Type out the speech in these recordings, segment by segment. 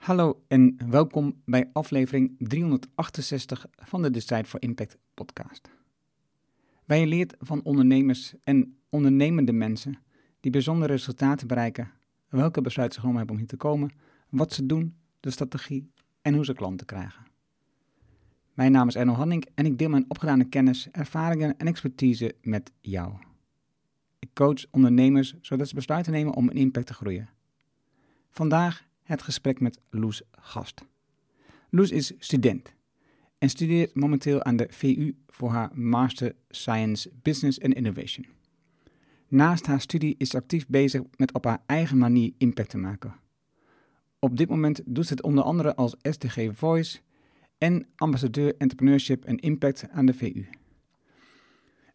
Hallo en welkom bij aflevering 368 van de Decide for Impact podcast. Waar je leert van ondernemers en ondernemende mensen die bijzondere resultaten bereiken, welke besluiten ze genomen hebben om hier te komen, wat ze doen, de strategie en hoe ze klanten krijgen. Mijn naam is Erno Hannink en ik deel mijn opgedane kennis, ervaringen en expertise met jou. Ik coach ondernemers zodat ze besluiten nemen om een impact te groeien. Vandaag het gesprek met Loes Gast. Loes is student en studeert momenteel aan de VU voor haar Master Science Business and Innovation. Naast haar studie is ze actief bezig met op haar eigen manier impact te maken. Op dit moment doet ze het onder andere als SDG Voice en ambassadeur Entrepreneurship en Impact aan de VU.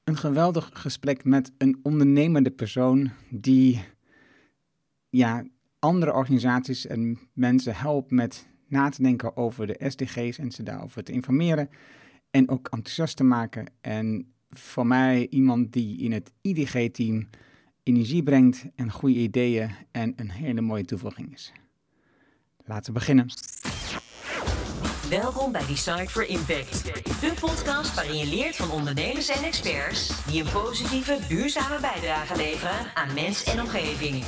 Een geweldig gesprek met een ondernemende persoon die andere organisaties en mensen helpt met na te denken over de SDG's en ze daarover te informeren en ook enthousiast te maken. En voor mij iemand die in het IDG-team energie brengt en goede ideeën en een hele mooie toevoeging is. Laten we beginnen. Welkom bij Decide for Impact, de podcast waarin je leert van ondernemers en experts die een positieve, duurzame bijdrage leveren aan mens en omgeving.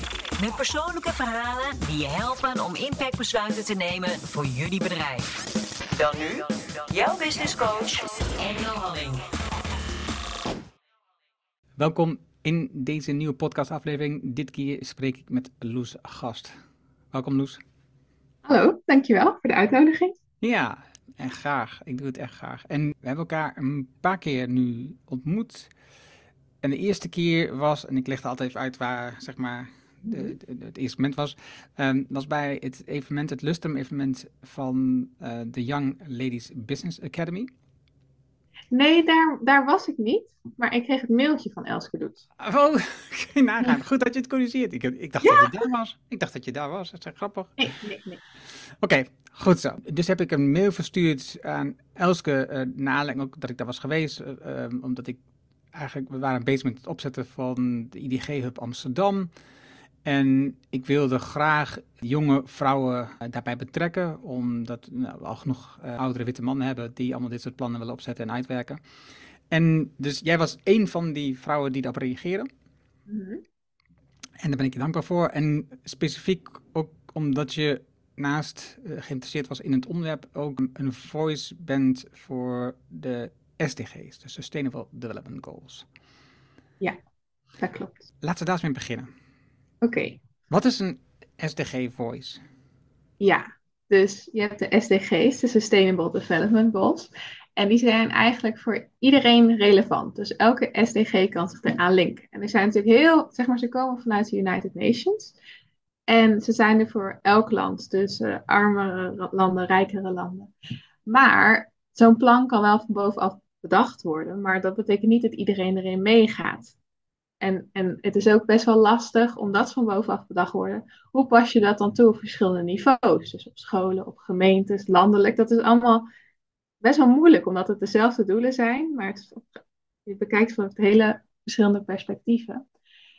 Met persoonlijke verhalen die je helpen om impactbesluiten te nemen voor jullie bedrijf. Dan nu, jouw business coach, Erno Hannink. Welkom in deze nieuwe podcastaflevering. Dit keer spreek ik met Loes Gast. Welkom Loes. Hallo, dankjewel voor de uitnodiging. Ja, en graag. Ik doe het echt graag. En we hebben elkaar een paar keer nu ontmoet. En de eerste keer was, en ik leg er altijd even uit waar zeg maar het eerste moment was, was bij het evenement, het Lustrum-evenement van de Young Ladies Business Academy. Nee, daar was ik niet. Maar ik kreeg het mailtje van Elske Doets. Oh, geen nagaan. Goed dat je het corrigeert. Ik dacht dat je daar was. Dat is grappig. Nee. Oké, goed zo. Dus heb ik een mail verstuurd aan Elske. Naar aanleiding ook dat ik daar was geweest. Omdat ik eigenlijk, we waren bezig met het opzetten van de IDG-hub Amsterdam. En ik wilde graag jonge vrouwen daarbij betrekken, omdat we al genoeg oudere witte mannen hebben die allemaal dit soort plannen willen opzetten en uitwerken. En dus jij was één van die vrouwen die daarop reageren. Mm-hmm. En daar ben ik je dankbaar voor. En specifiek ook omdat je naast geïnteresseerd was in het onderwerp ook een voice bent voor de SDG's, de Sustainable Development Goals. Ja, dat klopt. Laten we daar eens mee beginnen. Oké. Wat is een SDG Voice? Ja, dus je hebt de SDG's, de Sustainable Development Goals. En die zijn eigenlijk voor iedereen relevant. Dus elke SDG kan zich eraan linken. En er zijn natuurlijk ze komen vanuit de United Nations. En ze zijn er voor elk land. Dus armere landen, rijkere landen. Maar zo'n plan kan wel van bovenaf bedacht worden. Maar dat betekent niet dat iedereen erin meegaat. En het is ook best wel lastig, omdat ze van bovenaf bedacht worden, hoe pas je dat dan toe op verschillende niveaus? Dus op scholen, op gemeentes, landelijk. Dat is allemaal best wel moeilijk, omdat het dezelfde doelen zijn, maar je bekijkt van het hele verschillende perspectieven.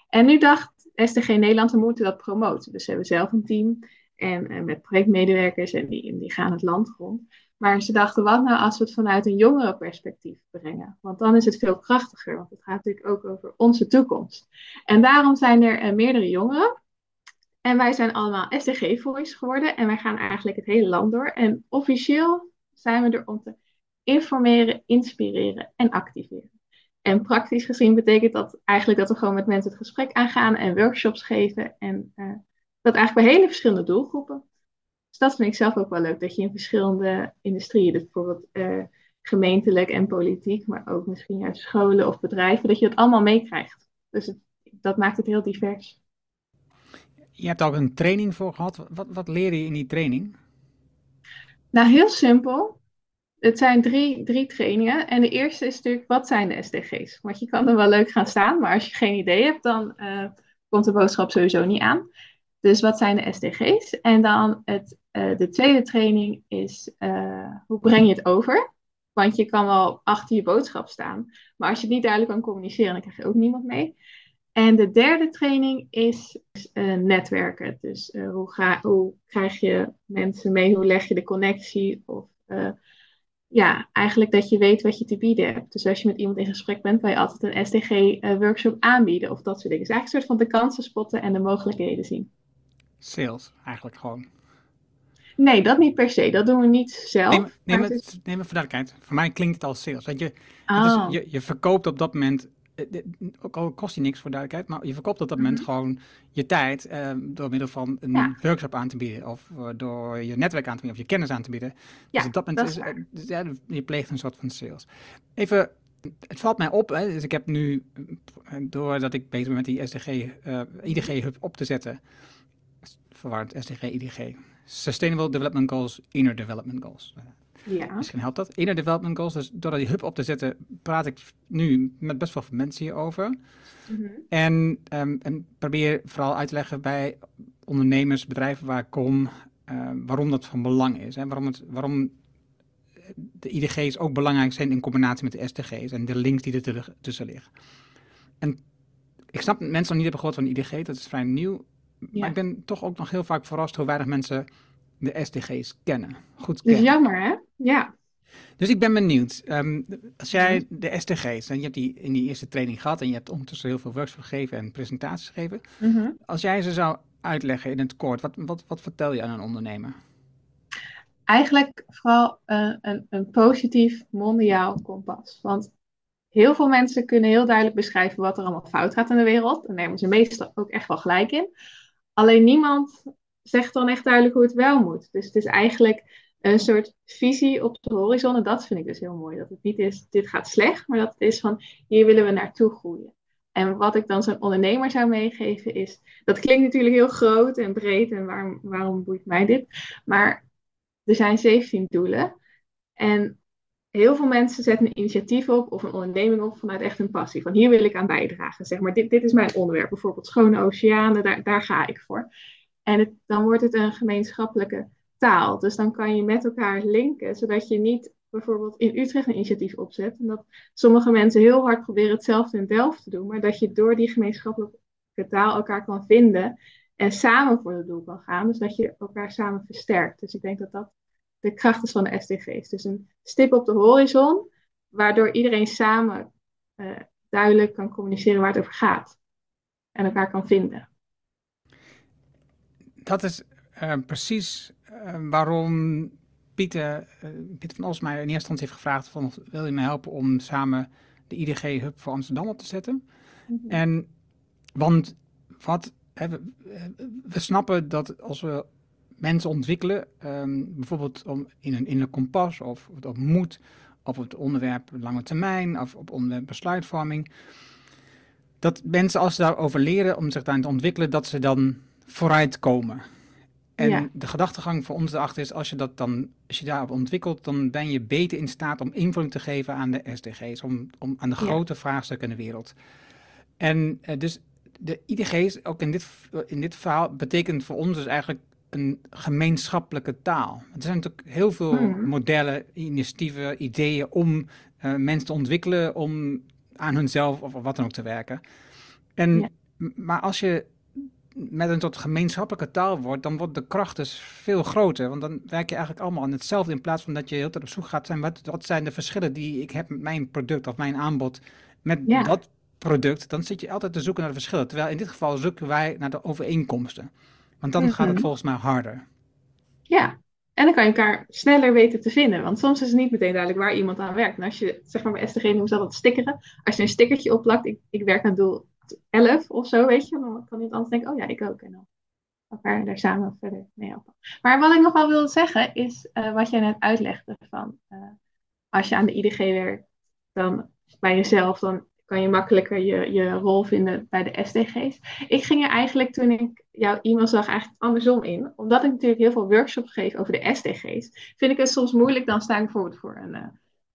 En nu dacht SDG Nederland, we moeten dat promoten. Dus ze hebben zelf een team en met projectmedewerkers en die gaan het land rond. Maar ze dachten, wat nou als we het vanuit een jongere perspectief brengen? Want dan is het veel krachtiger, want het gaat natuurlijk ook over onze toekomst. En daarom zijn er meerdere jongeren. En wij zijn allemaal SDG Voice geworden. En wij gaan eigenlijk het hele land door. En officieel zijn we er om te informeren, inspireren en activeren. En praktisch gezien betekent dat eigenlijk dat we gewoon met mensen het gesprek aangaan en workshops geven. En dat eigenlijk bij hele verschillende doelgroepen. Dus dat vind ik zelf ook wel leuk, dat je in verschillende industrieën, dus bijvoorbeeld gemeentelijk en politiek, maar ook misschien uit scholen of bedrijven, dat je het allemaal meekrijgt. Dus dat maakt het heel divers. Je hebt ook een training voor gehad. Wat leer je in die training? Nou, heel simpel. Het zijn drie trainingen. En de eerste is natuurlijk, wat zijn de SDG's? Want je kan er wel leuk gaan staan, maar als je geen idee hebt, dan komt de boodschap sowieso niet aan. Dus wat zijn de SDG's? En dan de tweede training is, hoe breng je het over? Want je kan wel achter je boodschap staan. Maar als je het niet duidelijk kan communiceren, dan krijg je ook niemand mee. En de derde training is netwerken. Dus hoe krijg je mensen mee, hoe leg je de connectie? Of eigenlijk dat je weet wat je te bieden hebt. Dus als je met iemand in gesprek bent, kan je altijd een SDG-workshop aanbieden. Of dat soort dingen. Dus eigenlijk een soort van de kansen spotten en de mogelijkheden zien. Sales, eigenlijk gewoon. Nee, dat niet per se. Dat doen we niet zelf. Neem het voor duidelijkheid. Voor mij klinkt het als sales. Want je verkoopt op dat moment... Ook al kost die niks voor duidelijkheid, maar je verkoopt op dat moment gewoon je tijd door middel van een workshop aan te bieden of door je netwerk aan te bieden of je kennis aan te bieden. Ja, dus op dat moment je pleegt een soort van sales. Even, het valt mij op, hè, dus ik heb nu, doordat ik bezig ben met die IDG-hub op te zetten, verwarrend SDG, IDG, Sustainable Development Goals, Inner Development Goals. Ja. Misschien helpt dat. Inner Development Goals, dus door die hub op te zetten, praat ik nu met best wel veel mensen hierover. Mm-hmm. En probeer vooral uit te leggen bij ondernemers, bedrijven waar ik kom, waarom dat van belang is. Hè? Waarom de IDG's ook belangrijk zijn in combinatie met de SDG's en de links die er tussen liggen. En ik snap dat mensen nog niet hebben gehoord van de IDG, dat is vrij nieuw. Ja. Maar ik ben toch ook nog heel vaak verrast hoe weinig mensen de SDG's kennen. Goed kennen. Dat is jammer, hè? Ja. Dus ik ben benieuwd. Als jij de SDG's, en je hebt die in die eerste training gehad en je hebt ondertussen heel veel workshops gegeven en presentaties gegeven. Mm-hmm. Als jij ze zou uitleggen in het kort, wat vertel je aan een ondernemer? Eigenlijk vooral een positief mondiaal kompas. Want heel veel mensen kunnen heel duidelijk beschrijven wat er allemaal fout gaat in de wereld. En daar hebben ze meestal ook echt wel gelijk in. Alleen niemand zegt dan echt duidelijk hoe het wel moet. Dus het is eigenlijk een soort visie op de horizon. En dat vind ik dus heel mooi. Dat het niet is, dit gaat slecht. Maar dat het is van, hier willen we naartoe groeien. En wat ik dan zo'n ondernemer zou meegeven is... Dat klinkt natuurlijk heel groot en breed. En waarom boeit mij dit? Maar er zijn 17 doelen. En heel veel mensen zetten een initiatief op of een onderneming op vanuit echt hun passie. Van hier wil ik aan bijdragen. Zeg maar, dit is mijn onderwerp. Bijvoorbeeld schone oceanen, daar ga ik voor. En dan wordt het een gemeenschappelijke taal. Dus dan kan je met elkaar linken, zodat je niet bijvoorbeeld in Utrecht een initiatief opzet. En dat sommige mensen heel hard proberen hetzelfde in Delft te doen. Maar dat je door die gemeenschappelijke taal elkaar kan vinden en samen voor het doel kan gaan. Dus dat je elkaar samen versterkt. Dus ik denk dat dat de kracht is van de SDG's. Dus een stip op de horizon, waardoor iedereen samen duidelijk kan communiceren waar het over gaat. En elkaar kan vinden. Dat is precies waarom Pieter van Osmaël in eerste instantie heeft gevraagd van... wil je mij helpen om samen de IDG-hub voor Amsterdam op te zetten? Mm-hmm. We snappen dat als we mensen ontwikkelen... bijvoorbeeld in een innerlijk kompas of op moed... of op het onderwerp lange termijn of op onderwerp besluitvorming... dat mensen als ze daarover leren om zich daarin te ontwikkelen... dat ze dan vooruitkomen... En de gedachtegang voor ons erachter is, als je daarop ontwikkelt, dan ben je beter in staat om invulling te geven aan de SDG's, om aan de grote vraagstukken in de wereld. En dus de IDG's, ook in dit verhaal, betekent voor ons dus eigenlijk een gemeenschappelijke taal. Er zijn natuurlijk heel veel modellen, initiatieven, ideeën om mensen te ontwikkelen, om aan hunzelf of wat dan ook te werken. Maar als je met een tot gemeenschappelijke taal wordt, dan wordt de kracht dus veel groter. Want dan werk je eigenlijk allemaal aan hetzelfde, in plaats van dat je de hele tijd op zoek gaat zijn, wat zijn de verschillen die ik heb met mijn product of mijn aanbod met dat product. Dan zit je altijd te zoeken naar de verschillen. Terwijl in dit geval zoeken wij naar de overeenkomsten. Want dan gaat het volgens mij harder. Ja, en dan kan je elkaar sneller weten te vinden. Want soms is het niet meteen duidelijk waar iemand aan werkt. En als je, zeg maar bij SDG noemen ze dat stickeren. Als je een stickertje opplakt, ik werk aan het doel 11 of zo, weet je, dan kan iemand anders denken, oh ja, ik ook, en dan elkaar daar samen verder mee helpen. Maar wat ik nog wel wilde zeggen, is wat jij net uitlegde van, als je aan de IDG werkt, dan bij jezelf, dan kan je makkelijker je rol vinden bij de SDG's. Ik ging er eigenlijk, toen ik jouw e-mail zag, eigenlijk andersom in. Omdat ik natuurlijk heel veel workshops geef over de SDG's, vind ik het soms moeilijk, dan sta ik bijvoorbeeld voor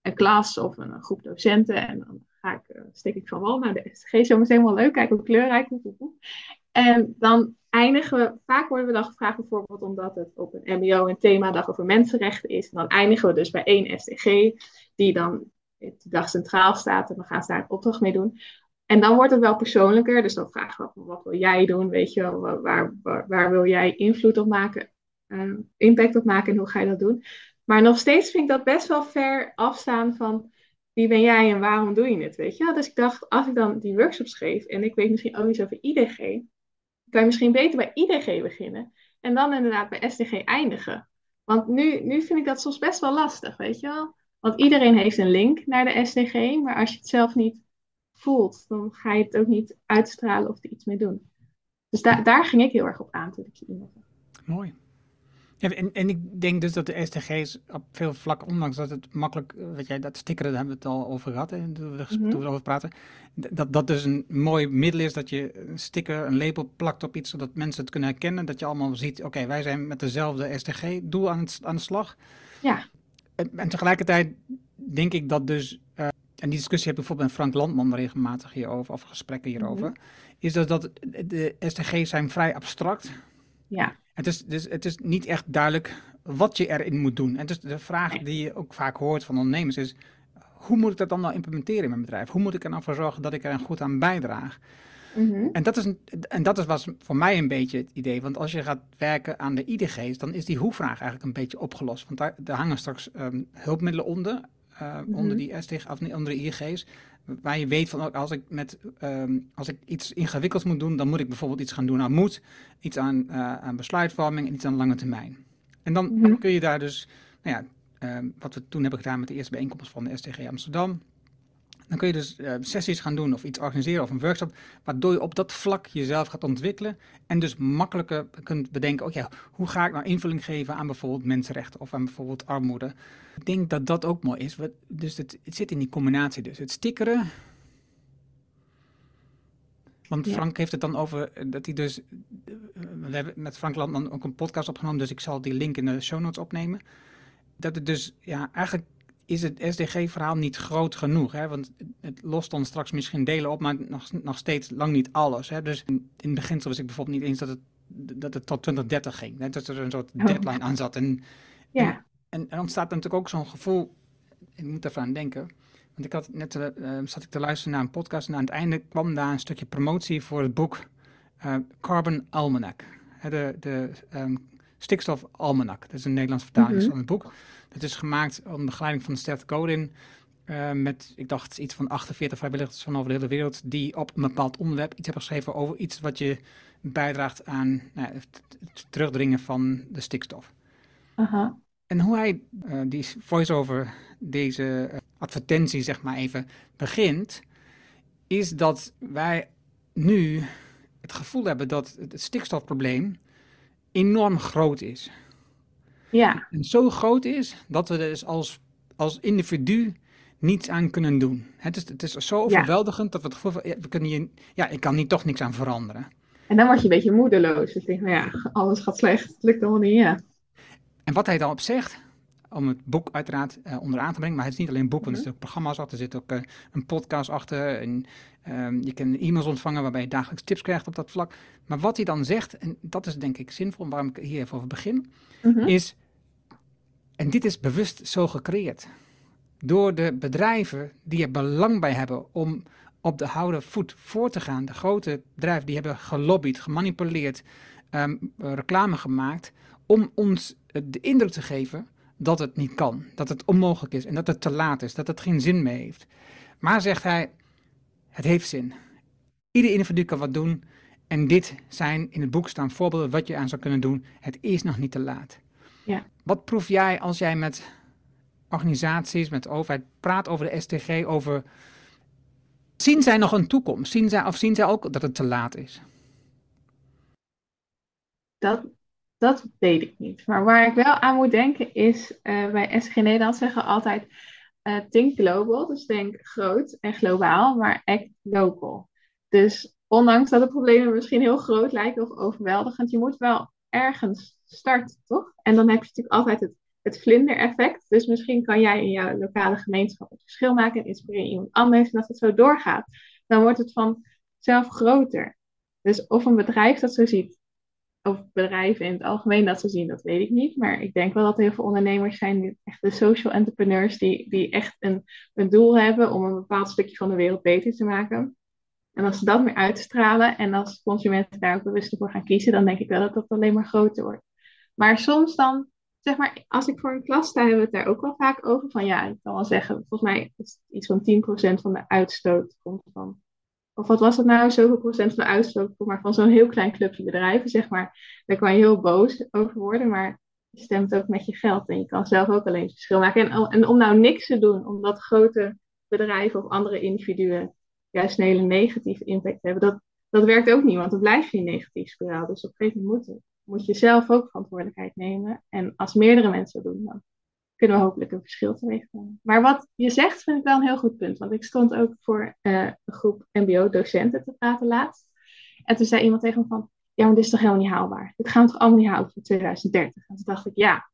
een klas of een groep docenten en dan steek ik van wal naar de SDG's. Zo is helemaal leuk. Kijk hoe kleurrijk. En dan eindigen we... Vaak worden we dan gevraagd bijvoorbeeld... omdat het op een mbo een themadag over mensenrechten is. En dan eindigen we dus bij één SDG... die dan de dag centraal staat. En we gaan ze daar een opdracht mee doen. En dan wordt het wel persoonlijker. Dus dan vragen we, wat wil jij doen? Weet je wel, waar wil jij invloed op maken? Impact op maken en hoe ga je dat doen? Maar nog steeds vind ik dat best wel ver afstaan van wie ben jij en waarom doe je dit, weet je? Dus ik dacht, als ik dan die workshops geef en ik weet misschien ook iets over IDG, kan je misschien beter bij IDG beginnen en dan inderdaad bij SDG eindigen. Want nu vind ik dat soms best wel lastig, weet je wel? Want iedereen heeft een link naar de SDG, maar als je het zelf niet voelt, dan ga je het ook niet uitstralen of er iets mee doen. Dus daar ging ik heel erg op aan toen ik je e-mailde. Mooi. Ja, en ik denk dus dat de SDG's op veel vlakken, ondanks dat het makkelijk, weet jij, dat stickeren, daar hebben we het al over gehad, hè, toen we erover praten, dat dus een mooi middel is dat je een sticker, een label plakt op iets, zodat mensen het kunnen herkennen, dat je allemaal ziet, oké, wij zijn met dezelfde SDG-doel aan de slag. Ja. En tegelijkertijd denk ik dat dus, en die discussie heb ik bijvoorbeeld met Frank Landman regelmatig hierover, of gesprekken hierover, is dat de SDG's zijn vrij abstract. Ja. Het is niet echt duidelijk wat je erin moet doen. En dus de vraag die je ook vaak hoort van ondernemers is, hoe moet ik dat dan nou implementeren in mijn bedrijf? Hoe moet ik er nou voor zorgen dat ik er goed aan bijdraag? Mm-hmm. En dat was voor mij een beetje het idee. Want als je gaat werken aan de IDG's, dan is die hoe-vraag eigenlijk een beetje opgelost. Want daar hangen straks hulpmiddelen onder de IDG's. Waar je weet van, als ik iets ingewikkelds moet doen, dan moet ik bijvoorbeeld iets gaan doen aan moed, iets aan besluitvorming en iets aan lange termijn. En dan kun je daar dus, wat we toen hebben gedaan met de eerste bijeenkomst van de SDG Amsterdam, dan kun je dus sessies gaan doen of iets organiseren of een workshop, waardoor je op dat vlak jezelf gaat ontwikkelen en dus makkelijker kunt bedenken, hoe ga ik nou invulling geven aan bijvoorbeeld mensenrechten of aan bijvoorbeeld armoede. Ik denk dat dat ook mooi is, dus het zit in die combinatie dus. Het stickeren, want Frank heeft het dan over dat hij dus, we hebben met Frank Landman ook een podcast opgenomen, dus ik zal die link in de show notes opnemen, dat het dus eigenlijk is het SDG-verhaal niet groot genoeg. Hè? Want het lost dan straks misschien delen op, maar nog steeds lang niet alles. Hè? Dus in het beginsel wist ik bijvoorbeeld niet eens dat het tot 2030 ging. Hè? Dat er een soort deadline aan zat. En ontstaat dan natuurlijk ook zo'n gevoel, ik moet daarvan aan denken. Want ik had net zat ik te luisteren naar een podcast en aan het einde kwam daar een stukje promotie voor het boek Carbon Almanac. Hè? De Stikstof Almanak, dat is een Nederlands vertaling van het boek. Dat is gemaakt onder begeleiding van Seth Godin met, ik dacht, iets van 48 vrijwilligers van over de hele wereld die op een bepaald onderwerp iets hebben geschreven over iets wat je bijdraagt aan het terugdringen van de stikstof. Aha. En hoe hij die voice-over, deze advertentie zeg maar even, begint, is dat wij nu het gevoel hebben dat het stikstofprobleem enorm groot is. Ja. En zo groot is dat we er dus als individu niets aan kunnen doen. Het is zo overweldigend dat we het gevoel van, we kunnen hier, ik kan hier toch niks aan veranderen. En dan word je een beetje moedeloos. Dus denk je, alles gaat slecht, het lukt allemaal niet, En wat hij dan op zegt, om het boek uiteraard onderaan te brengen, maar het is niet alleen een boek, want er zitten ook programma's achter, er zit ook een podcast achter, en je kan e-mails ontvangen waarbij je dagelijks tips krijgt op dat vlak. Maar wat hij dan zegt, en dat is denk ik zinvol, waarom ik hier even over begin, is, en dit is bewust zo gecreëerd, door de bedrijven die er belang bij hebben om op de houden voet voor te gaan, de grote bedrijven die hebben gelobbyd, gemanipuleerd, reclame gemaakt, om ons de indruk te geven dat het niet kan, dat het onmogelijk is en dat het te laat is, dat het geen zin meer heeft. Maar zegt hij, het heeft zin. Ieder individu kan wat doen en dit zijn in het boek staan voorbeelden wat je aan zou kunnen doen. Het is nog niet te laat. Ja. Wat proef jij als jij met organisaties, met de overheid praat over de SDG, over zien zij nog een toekomst? Zien zij ook dat het te laat is? Dat weet ik niet. Maar waar ik wel aan moet denken is, bij SDG Nederland zeggen we altijd think global, dus denk groot en globaal, maar act local. Dus ondanks dat de problemen misschien heel groot lijken of overweldigend, je moet wel ergens starten, toch? En dan heb je natuurlijk altijd het vlindereffect. Dus misschien kan jij in jouw lokale gemeenschap het verschil maken en inspireer iemand anders. En als het zo doorgaat, dan wordt het vanzelf groter. Dus of een bedrijf dat zo ziet, of bedrijven in het algemeen dat ze zien, dat weet ik niet. Maar ik denk wel dat er heel veel ondernemers zijn, echt de social entrepreneurs, die echt een doel hebben om een bepaald stukje van de wereld beter te maken. En als ze dat meer uitstralen en als consumenten daar ook bewust voor gaan kiezen, dan denk ik wel dat dat alleen maar groter wordt. Maar soms dan, zeg maar, als ik voor een klas sta, hebben we het daar ook wel vaak over. Van ja, ik kan wel zeggen, volgens mij is iets van 10% van de uitstoot komt van... Of wat was dat nou, zoveel procent van de uitstoot komt maar van zo'n heel klein clubje bedrijven, zeg maar. Daar kan je heel boos over worden, maar je stemt ook met je geld. En je kan zelf ook alleen het verschil maken. En om nou niks te doen, omdat grote bedrijven of andere individuen juist een hele negatieve impact hebben, dat werkt ook niet, want dan blijf je in een negatieve spiraal. Dus op een gegeven moment moet je zelf ook verantwoordelijkheid nemen. En als meerdere mensen doen, dan kunnen we hopelijk een verschil teweegbrengen. Maar wat je zegt vind ik wel een heel goed punt. Want ik stond ook voor een groep mbo-docenten te praten laatst. En toen zei iemand tegen me van, ja, maar dit is toch helemaal niet haalbaar. Dit gaan we toch allemaal niet halen voor 2030. En toen dacht ik, ja,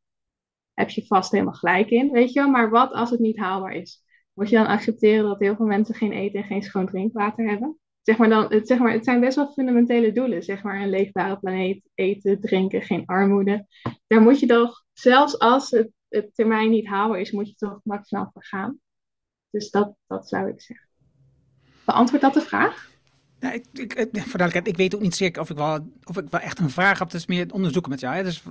heb je vast helemaal gelijk in, weet je wel. Maar wat als het niet haalbaar is? Moet je dan accepteren dat heel veel mensen geen eten en geen schoon drinkwater hebben? Het zijn best wel fundamentele doelen. Zeg maar een leefbare planeet, eten, drinken, geen armoede. Daar moet je toch, zelfs als het termijn niet haalbaar is, moet je toch maximaal voor gaan. Dus dat zou ik zeggen. Beantwoord dat de vraag? Nou, voor duidelijkheid, ik weet ook niet zeker of ik wel echt een vraag heb. Het is meer het onderzoeken met jou. Hè? Dus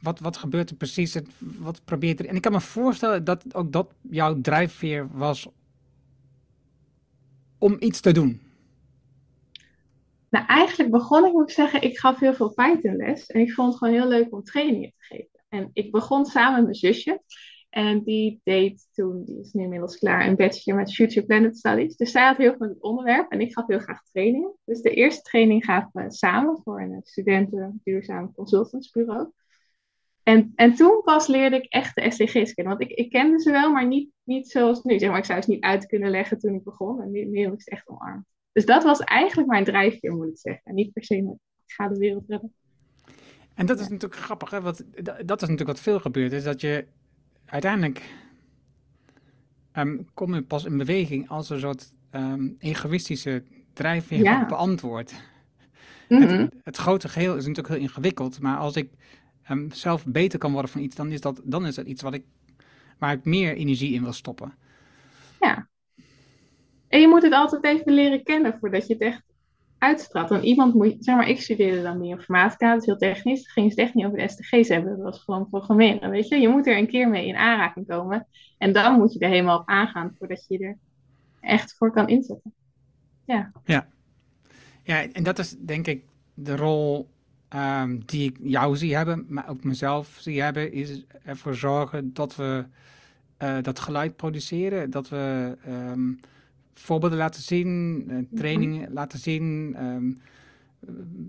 wat gebeurt er precies? Wat probeert er? En ik kan me voorstellen dat ook dat jouw drijfveer was om iets te doen. Nou, eigenlijk begon ik, moet ik zeggen, ik gaf heel veel Python-les. En ik vond het gewoon heel leuk om trainingen te geven. En ik begon samen met mijn zusje. En die deed toen, die is nu inmiddels klaar, een bachelor met Future Planet Studies. Dus zij had heel veel het onderwerp en ik gaf heel graag trainingen. Dus de eerste training gaven we samen voor een studenten duurzaam consultantsbureau. En toen pas leerde ik echt de SDG's kennen. Want ik kende ze wel, maar niet zoals nu. Zeg maar, ik zou ze niet uit kunnen leggen toen ik begon. En nu heb ik ze echt omarmd. Dus dat was eigenlijk mijn drijfveer, moet ik zeggen. En niet per se, maar ik ga de wereld redden. En dat is natuurlijk grappig, hè? Want dat is natuurlijk wat veel gebeurt. Is dat je uiteindelijk kom je pas in beweging als een soort egoïstische drijfveer wordt beantwoord. Mm-hmm. Het grote geheel is natuurlijk heel ingewikkeld. Maar als ik zelf beter kan worden van iets, dan is dat iets waar ik meer energie in wil stoppen. Ja. En je moet het altijd even leren kennen voordat je het echt uitstraalt. Want iemand moet, zeg maar, ik studeerde dan die informatica, dat is heel technisch. Dan ging ze echt niet over de SDG's hebben, dat was gewoon programmeren, weet je. Je moet er een keer mee in aanraking komen. En dan moet je er helemaal op aangaan voordat je er echt voor kan inzetten. Ja, en dat is denk ik de rol die ik jou zie hebben, maar ook mezelf zie hebben, is ervoor zorgen dat we dat geluid produceren, dat we voorbeelden laten zien, trainingen laten zien,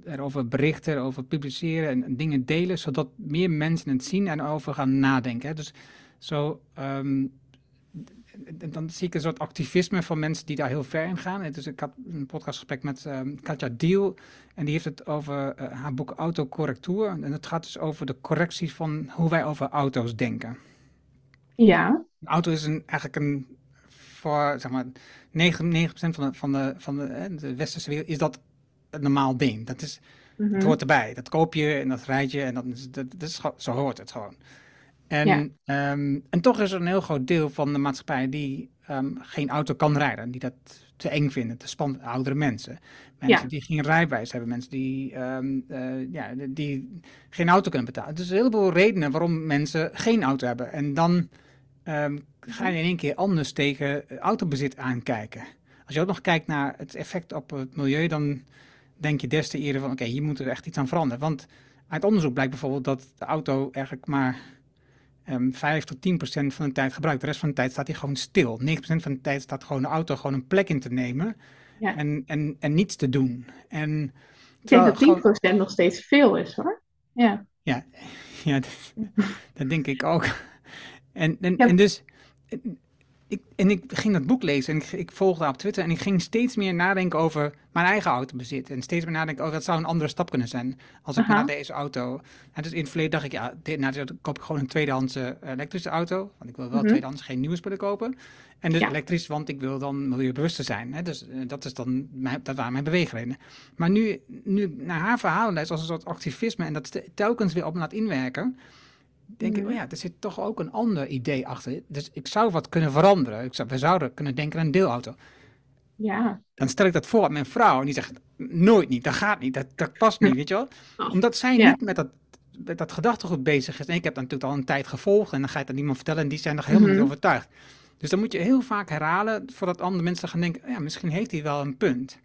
erover berichten, over publiceren en dingen delen, zodat meer mensen het zien en over gaan nadenken. Hè. Dus zo, dan zie ik een soort activisme van mensen die daar heel ver in gaan. Dus ik had een podcastgesprek met Katja Diehl en die heeft het over haar boek Autocorrectuur. En dat gaat dus over de correctie van hoe wij over auto's denken. Ja. Een auto is eigenlijk voor zeg maar 99% van de westerse wereld is dat een normaal ding. Dat is, het hoort erbij. Dat koop je en dat rijd je en dat is, zo hoort het gewoon. En, ja. En toch is er een heel groot deel van de maatschappij die geen auto kan rijden. Die dat te eng vinden, te spannend. Oudere mensen. Mensen die geen rijbewijs hebben. Mensen die geen auto kunnen betalen. Dus een heleboel redenen waarom mensen geen auto hebben. En dan ga je in één keer anders tegen autobezit aankijken. Als je ook nog kijkt naar het effect op het milieu, dan denk je des te eerder van oké, hier moet er echt iets aan veranderen. Want uit onderzoek blijkt bijvoorbeeld dat de auto eigenlijk maar 5 tot 10% van de tijd gebruikt. De rest van de tijd staat hij gewoon stil. 9% van de tijd staat gewoon de auto gewoon een plek in te nemen. Ja. En niets te doen. En, ik denk dat 10% gewoon nog steeds veel is hoor. Ja, dat denk ik ook. En dus ik ging dat boek lezen en ik volgde haar op Twitter en ik ging steeds meer nadenken over mijn eigen autobezit. En steeds meer nadenken, dat zou een andere stap kunnen zijn als ik naar deze auto. En dus in het verleden dacht ik, dan koop ik gewoon een tweedehands elektrische auto. Want ik wil wel tweedehands, geen nieuwe spullen kopen. En dus elektrisch, want ik wil dan milieubewuster zijn. Hè? Dus dat waren mijn beweegredenen. Maar nu naar haar verhaal is als een soort activisme en dat telkens weer op me laat inwerken, denk ik, er zit toch ook een ander idee achter. Dus ik zou wat kunnen veranderen. We zouden kunnen denken aan een deelauto. Ja. Dan stel ik dat voor aan mijn vrouw en die zegt, nooit niet, dat gaat niet, dat past niet, weet je wel. Omdat zij niet met dat gedachtegoed bezig is. En ik heb dat natuurlijk al een tijd gevolgd en dan ga je dat niemand vertellen en die zijn nog helemaal niet overtuigd. Dus dan moet je heel vaak herhalen voordat andere mensen gaan denken, ja, misschien heeft hij wel een punt.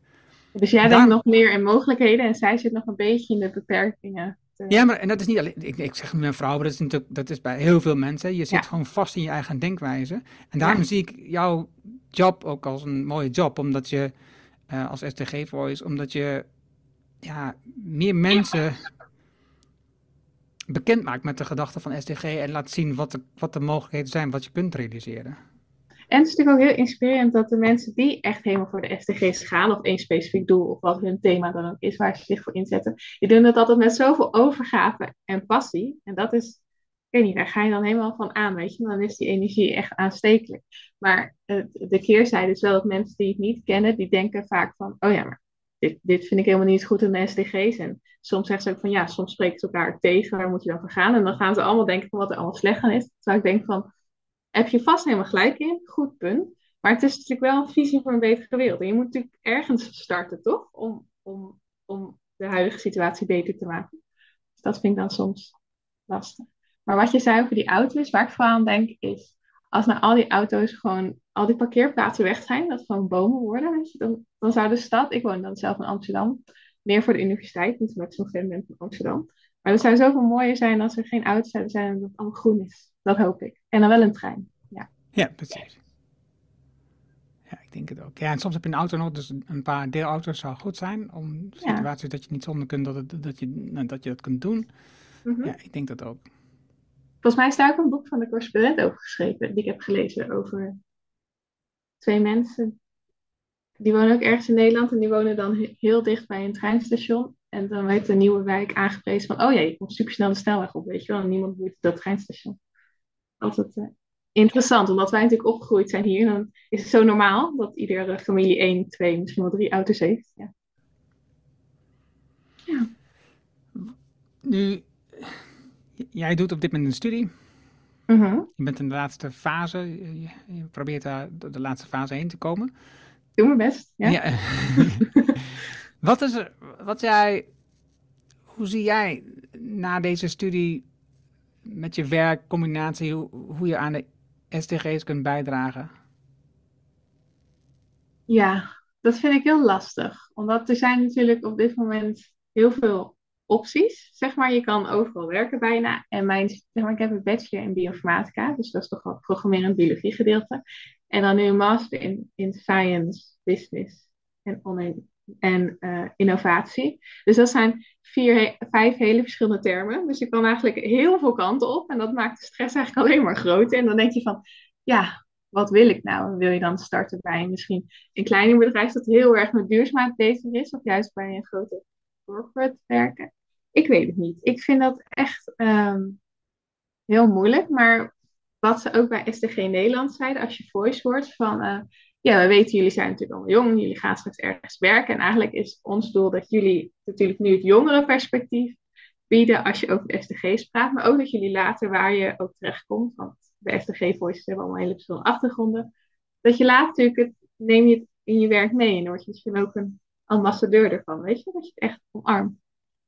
Dus jij denkt nog meer in mogelijkheden en zij zit nog een beetje in de beperkingen. Ja, maar en dat is niet alleen, ik zeg mijn vrouw, maar dat is bij heel veel mensen. Je zit gewoon vast in je eigen denkwijze. En daarom zie ik jouw job ook als een mooie job, omdat je als SDG Voice, omdat je meer mensen bekend maakt met de gedachten van SDG en laat zien wat de mogelijkheden zijn, wat je kunt realiseren. En het is natuurlijk ook heel inspirerend dat de mensen die echt helemaal voor de SDG's gaan, of één specifiek doel, of wat hun thema dan ook is, waar ze zich voor inzetten, die doen dat altijd met zoveel overgave en passie. En dat is, ik weet niet, daar ga je dan helemaal van aan, weet je, dan is die energie echt aanstekelijk. Maar de keerzijde is wel dat mensen die het niet kennen, die denken vaak van, oh ja, maar dit vind ik helemaal niet goed in de SDG's. En soms zeggen ze ook van, ja, soms spreken ze elkaar tegen, waar moet je dan voor gaan? En dan gaan ze allemaal denken van wat er allemaal slecht aan is. Terwijl ik denk van, heb je vast helemaal gelijk in, goed punt. Maar het is natuurlijk wel een visie voor een betere wereld. En je moet natuurlijk ergens starten, toch? Om de huidige situatie beter te maken. Dus dat vind ik dan soms lastig. Maar wat je zei over die auto's, waar ik vooral aan denk, is als nou al die auto's gewoon, al die parkeerplaatsen weg zijn, dat gewoon bomen worden, weet je, dan zou de stad, ik woon dan zelf in Amsterdam, meer voor de universiteit, niet omdat ik zo'n fan ben van Amsterdam. Maar het zou zoveel mooier zijn als er geen auto's zouden zijn en dat het allemaal groen is. Dat hoop ik. En dan wel een trein. Ja, precies. Ja, ik denk het ook. Ja, en soms heb je een auto nog, dus een paar deelauto's zou goed zijn. Om situaties dat je niet zonder kunt, dat je dat kunt doen. Mm-hmm. Ja, ik denk dat ook. Volgens mij is daar ook een boek van de correspondent over geschreven. Die ik heb gelezen over twee mensen. Die wonen ook ergens in Nederland. En die wonen dan heel dicht bij een treinstation. En dan werd een nieuwe wijk aangeprezen van, oh ja, je komt super snel de snelweg op, weet je wel. En niemand moet dat treinstation. Altijd interessant, omdat wij natuurlijk opgegroeid zijn hier. Dan is het zo normaal dat iedere familie 1, 2, misschien wel 3 auto's heeft. Ja. Nu, jij doet op dit moment een studie. Uh-huh. Je bent in de laatste fase. Je probeert daar de laatste fase heen te komen. Doe mijn best, ja. Hoe zie jij na deze studie met je werk, combinatie, hoe je aan de SDG's kunt bijdragen? Ja, dat vind ik heel lastig. Omdat er zijn natuurlijk op dit moment heel veel opties. Zeg maar, je kan overal werken bijna. En ik heb een bachelor in bioinformatica, dus dat is toch wel programmerend biologie gedeelte. En dan nu een master in science, business en innovatie. Dus dat zijn 4, 5 hele verschillende termen. Dus je kan eigenlijk heel veel kanten op. En dat maakt de stress eigenlijk alleen maar groter. En dan denk je van, ja, wat wil ik nou? Wil je dan starten bij misschien een kleiner bedrijf dat heel erg met duurzaamheid bezig is? Of juist bij een grote corporate werken? Ik weet het niet. Ik vind dat echt heel moeilijk. Maar wat ze ook bij SDG Nederland zeiden, als je voice wordt van... Ja, we weten, jullie zijn natuurlijk allemaal jong. Jullie gaan straks ergens werken. En eigenlijk is ons doel dat jullie natuurlijk nu het jongere perspectief bieden als je over de SDG's praat. Maar ook dat jullie later, waar je ook terechtkomt, want de SDG-voices hebben allemaal hele verschillende achtergronden. Dat je later natuurlijk, neem je het in je werk mee. En dan word je misschien ook een ambassadeur ervan, weet je. Dat je het echt omarmt.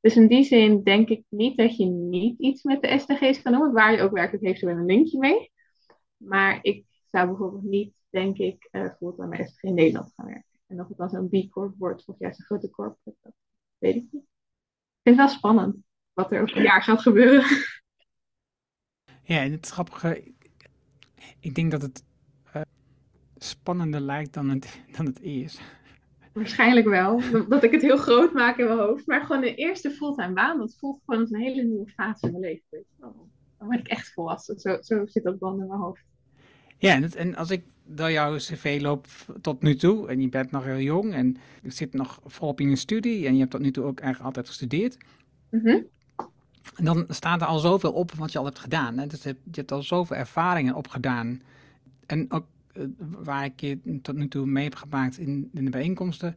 Dus in die zin denk ik niet dat je niet iets met de SDG's kan doen. Want waar je ook werkt, heeft er wel een linkje mee. Maar ik zou bijvoorbeeld niet, denk ik, bijvoorbeeld bij SDG in Nederland gaan werken. En of het dan zo'n B-corp wordt of juist een grote corp, dat weet ik niet. Ik vind het wel spannend wat er over een jaar gaat gebeuren. Ja, en het grappige, ik denk dat het spannender lijkt dan het is. Waarschijnlijk wel, dat ik het heel groot maak in mijn hoofd. Maar gewoon de eerste fulltime baan, dat voelt gewoon als een hele nieuwe fase in mijn leven. Dan word ik echt volwassen, zo zit dat band in mijn hoofd. Ja, en als ik door jouw cv loop tot nu toe, en je bent nog heel jong en je zit nog volop in een studie en je hebt tot nu toe ook eigenlijk altijd gestudeerd. Mm-hmm. En dan staat er al zoveel op wat je al hebt gedaan. Hè? Dus je hebt al zoveel ervaringen opgedaan. En ook waar ik je tot nu toe mee heb gemaakt in de bijeenkomsten.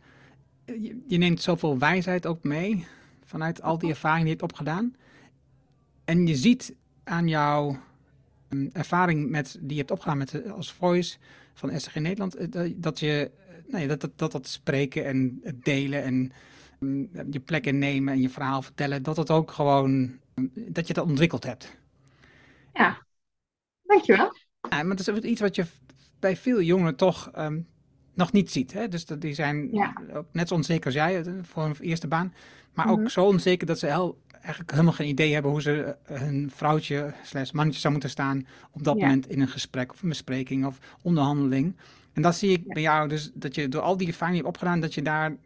Je neemt zoveel wijsheid ook mee vanuit al die ervaringen die je hebt opgedaan. En je ziet aan jouw ervaring die je hebt opgedaan als voice van SDG Nederland, dat je nee, dat spreken en het delen en je plek innemen en je verhaal vertellen, dat ook gewoon, dat je dat ontwikkeld hebt. Ja, dankjewel. Ja, maar dat is iets wat je bij veel jongeren toch nog niet ziet. Hè? Dus die zijn ook net zo onzeker als jij voor hun eerste baan. Maar ook zo onzeker dat ze eigenlijk helemaal geen idee hebben hoe ze hun vrouwtje / mannetje zou moeten staan op dat moment in een gesprek of een bespreking of onderhandeling. En dat zie ik bij jou, dus dat je door al die ervaring die je hebt opgedaan, dat je daar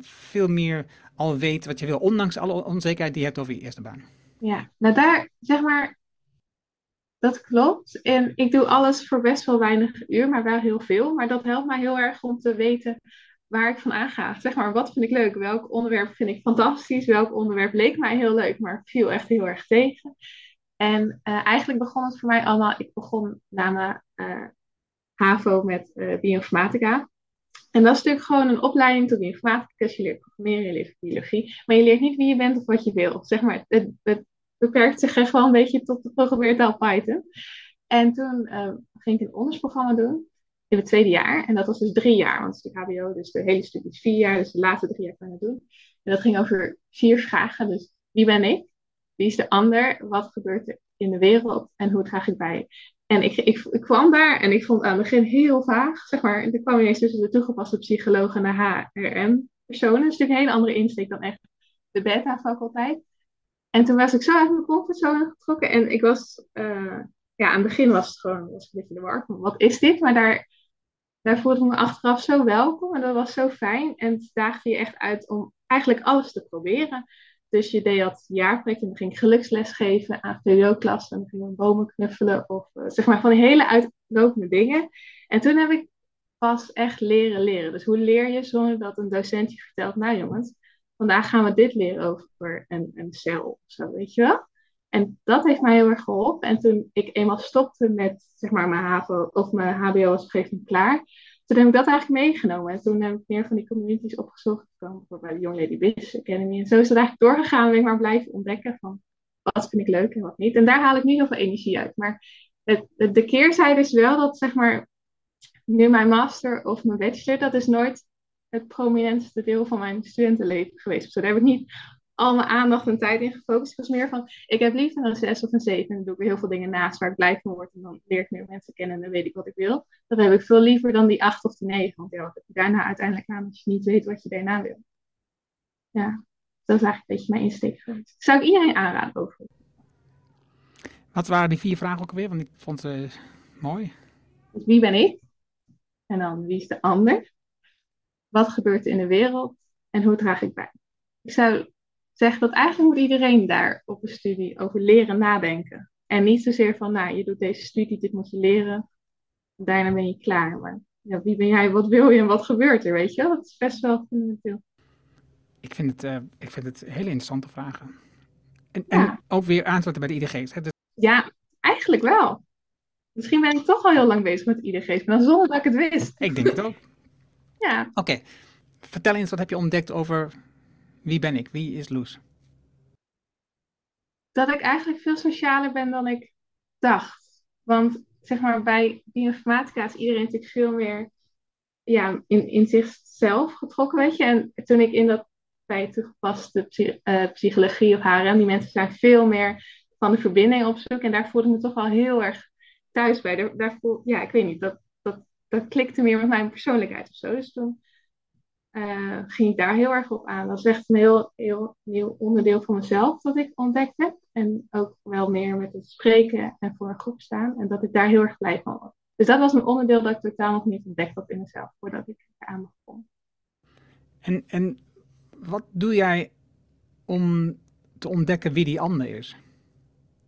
veel meer al weet wat je wil, ondanks alle onzekerheid die je hebt over je eerste baan. Ja, daar zeg maar, dat klopt. En ik doe alles voor best wel weinig uur, maar wel heel veel. Maar dat helpt mij heel erg om te weten waar ik van aanga. Zeg maar, wat vind ik leuk? Welk onderwerp vind ik fantastisch? Welk onderwerp leek mij heel leuk, maar viel echt heel erg tegen? En eigenlijk begon het voor mij allemaal... Ik begon na mijn HAVO met bioinformatica. En dat is natuurlijk gewoon een opleiding tot bioinformaticus. Je leert programmeren, je leert biologie. Maar je leert niet wie je bent of wat je wil. Zeg maar, het beperkt zich echt wel een beetje tot de programmeertaal Python. En toen ging ik een onderzoeksprogramma doen. In het tweede jaar. En dat was dus 3 jaar. Want het is natuurlijk HBO. Dus de hele studie is 4 jaar. Dus de laatste 3 jaar kan je dat doen. En dat ging over 4 vragen. Dus wie ben ik? Wie is de ander? Wat gebeurt er in de wereld? En hoe draag ik bij? En ik kwam daar. En ik vond het aan het begin heel vaag. Zeg maar. En toen kwam ineens tussen de toegepaste psycholoog en de HRM-personen. Dat is natuurlijk een hele andere insteek dan echt de beta-faculteit. En toen was ik zo uit mijn comfortzone getrokken. En ik was... aan het begin was het gewoon een beetje de war. Wat is dit? Maar daar voelde ik me achteraf zo welkom. En dat was zo fijn. En het daagde je echt uit om eigenlijk alles te proberen. Dus je deed dat jaarproject. En dan ging ik geluksles geven aan VWO-klassen. En dan ging ik bomen knuffelen. Of zeg maar van die hele uitlopende dingen. En toen heb ik pas echt leren. Dus hoe leer je zonder dat een docent je vertelt. Nou jongens, vandaag gaan we dit leren over een cel. Of zo, weet je wel. En dat heeft mij heel erg geholpen. En toen ik eenmaal stopte met zeg maar, mijn HAVO of mijn HBO was op een gegeven moment klaar. Toen heb ik dat eigenlijk meegenomen. En toen heb ik meer van die communities opgezocht. Bijvoorbeeld bij de Young Ladies Business Academy. En zo is dat eigenlijk doorgegaan. En ik maar blijven ontdekken van wat vind ik leuk en wat niet. En daar haal ik nu heel veel energie uit. Maar de keerzijde is wel dat zeg maar nu mijn master of mijn bachelor. Dat is nooit het prominentste deel van mijn studentenleven geweest. Dus daar heb ik niet... al mijn aandacht en tijd in gefocust. Ik was meer van, ik heb liever een 6 of een 7. En dan doe ik weer heel veel dingen naast waar ik blij van word. En dan leer ik meer mensen kennen en dan weet ik wat ik wil. Dat heb ik veel liever dan die 8 of die 9. Want ja, wat heb je daarna uiteindelijk aan als je niet weet wat je daarna wil? Ja, dat is eigenlijk een beetje mijn insteek geweest. Zou ik iedereen aanraden over. Wat waren die 4 vragen ook alweer? Want ik vond ze mooi. Dus wie ben ik? En dan wie is de ander? Wat gebeurt er in de wereld? En hoe draag ik bij? Ik zou... zeg dat eigenlijk moet iedereen daar op een studie over leren nadenken. En niet zozeer van, nou, je doet deze studie, dit moet je leren. Daarna ben je klaar. Maar ja, wie ben jij, wat wil je en wat gebeurt er, weet je? Dat is best wel fundamenteel. Ik vind het hele interessante vragen. En ook weer aansluiten bij de IDG's. Hè? Dus... ja, eigenlijk wel. Misschien ben ik toch al heel lang bezig met de IDG's, maar dan zonder dat ik het wist. Ik denk het ook. Ja. Oké. Vertel eens, wat heb je ontdekt over... wie ben ik? Wie is Loes? Dat ik eigenlijk veel socialer ben dan ik dacht. Want zeg maar, bij bioinformatica is iedereen natuurlijk veel meer in zichzelf getrokken, weet je. En toen ik bij toegepaste psychologie of HRM, die mensen zijn veel meer van de verbinding op zoek. En daar voelde ik me toch wel heel erg thuis bij. Ik weet niet, dat klikte meer met mijn persoonlijkheid of zo. Dus toen... ging ik daar heel erg op aan. Dat is echt een heel, heel nieuw onderdeel van mezelf dat ik ontdekt heb. En ook wel meer met het spreken en voor een groep staan. En dat ik daar heel erg blij van was. Dus dat was een onderdeel dat ik totaal nog niet ontdekt had in mezelf. Voordat ik er aan begon. En wat doe jij om te ontdekken wie die ander is?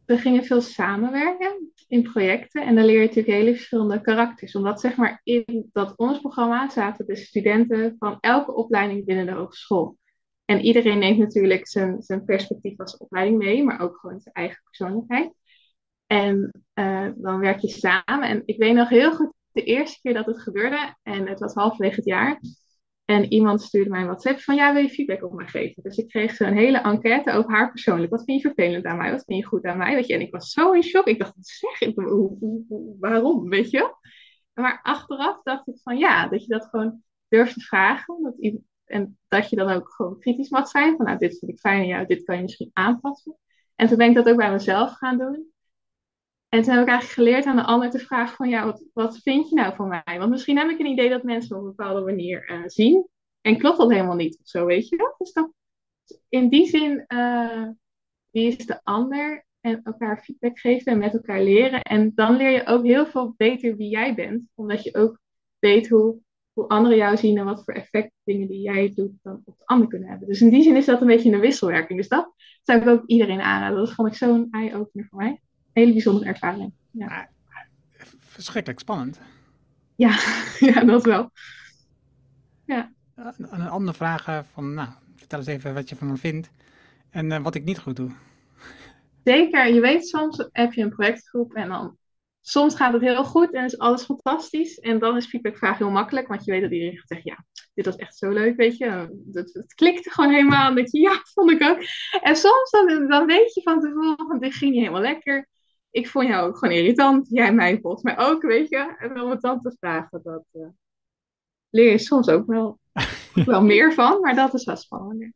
We gingen veel samenwerken in projecten. En dan leer je natuurlijk hele verschillende karakters. Omdat zeg maar in dat onderzoeksprogramma zaten de studenten van elke opleiding binnen de hogeschool. En iedereen neemt natuurlijk zijn perspectief als opleiding mee. Maar ook gewoon zijn eigen persoonlijkheid. En dan werk je samen. En ik weet nog heel goed de eerste keer dat het gebeurde. En het was halverwege het jaar. En iemand stuurde mij een WhatsApp van, wil je feedback op mij geven? Dus ik kreeg zo'n hele enquête over haar persoonlijk. Wat vind je vervelend aan mij? Wat vind je goed aan mij? Weet je? En ik was zo in shock. Ik dacht, waarom? Weet je? Maar achteraf dacht ik van, dat je dat gewoon durf te vragen. En dat je dan ook gewoon kritisch mag zijn. Van nou, dit vind ik fijn en ja, dit kan je misschien aanpassen. En toen ben ik dat ook bij mezelf gaan doen. En toen heb ik eigenlijk geleerd aan de ander te vragen van ja, wat vind je nou van mij? Want misschien heb ik een idee dat mensen op een bepaalde manier zien. En klopt dat helemaal niet of zo, weet je wel. Dus dan, in die zin, wie is de ander? En elkaar feedback geven en met elkaar leren. En dan leer je ook heel veel beter wie jij bent. Omdat je ook weet hoe anderen jou zien en wat voor effect dingen die jij doet dan op de ander kunnen hebben. Dus in die zin is dat een beetje een wisselwerking. Dus dat zou ik ook iedereen aanraden. Dat vond ik zo'n eye-opener voor mij. Een hele bijzondere ervaring. Ja. Verschrikkelijk spannend. Ja, ja, dat wel. Ja. Een andere vraag van, nou, vertel eens even wat je van me vindt en wat ik niet goed doe. Zeker, je weet, soms heb je een projectgroep en dan soms gaat het heel goed en is alles fantastisch. En dan is feedbackvraag heel makkelijk, want je weet dat iedereen gaat zeggen, ja, dit was echt zo leuk, weet je. Het klikte gewoon helemaal en denk je, ja, vond ik ook. En soms dan weet je van tevoren, van dit ging niet helemaal lekker. Ik vond jou ook gewoon irritant, jij mij volgens mij ook, weet je. En om het dan te vragen, dat leer je soms ook wel meer van, maar dat is wel spannender.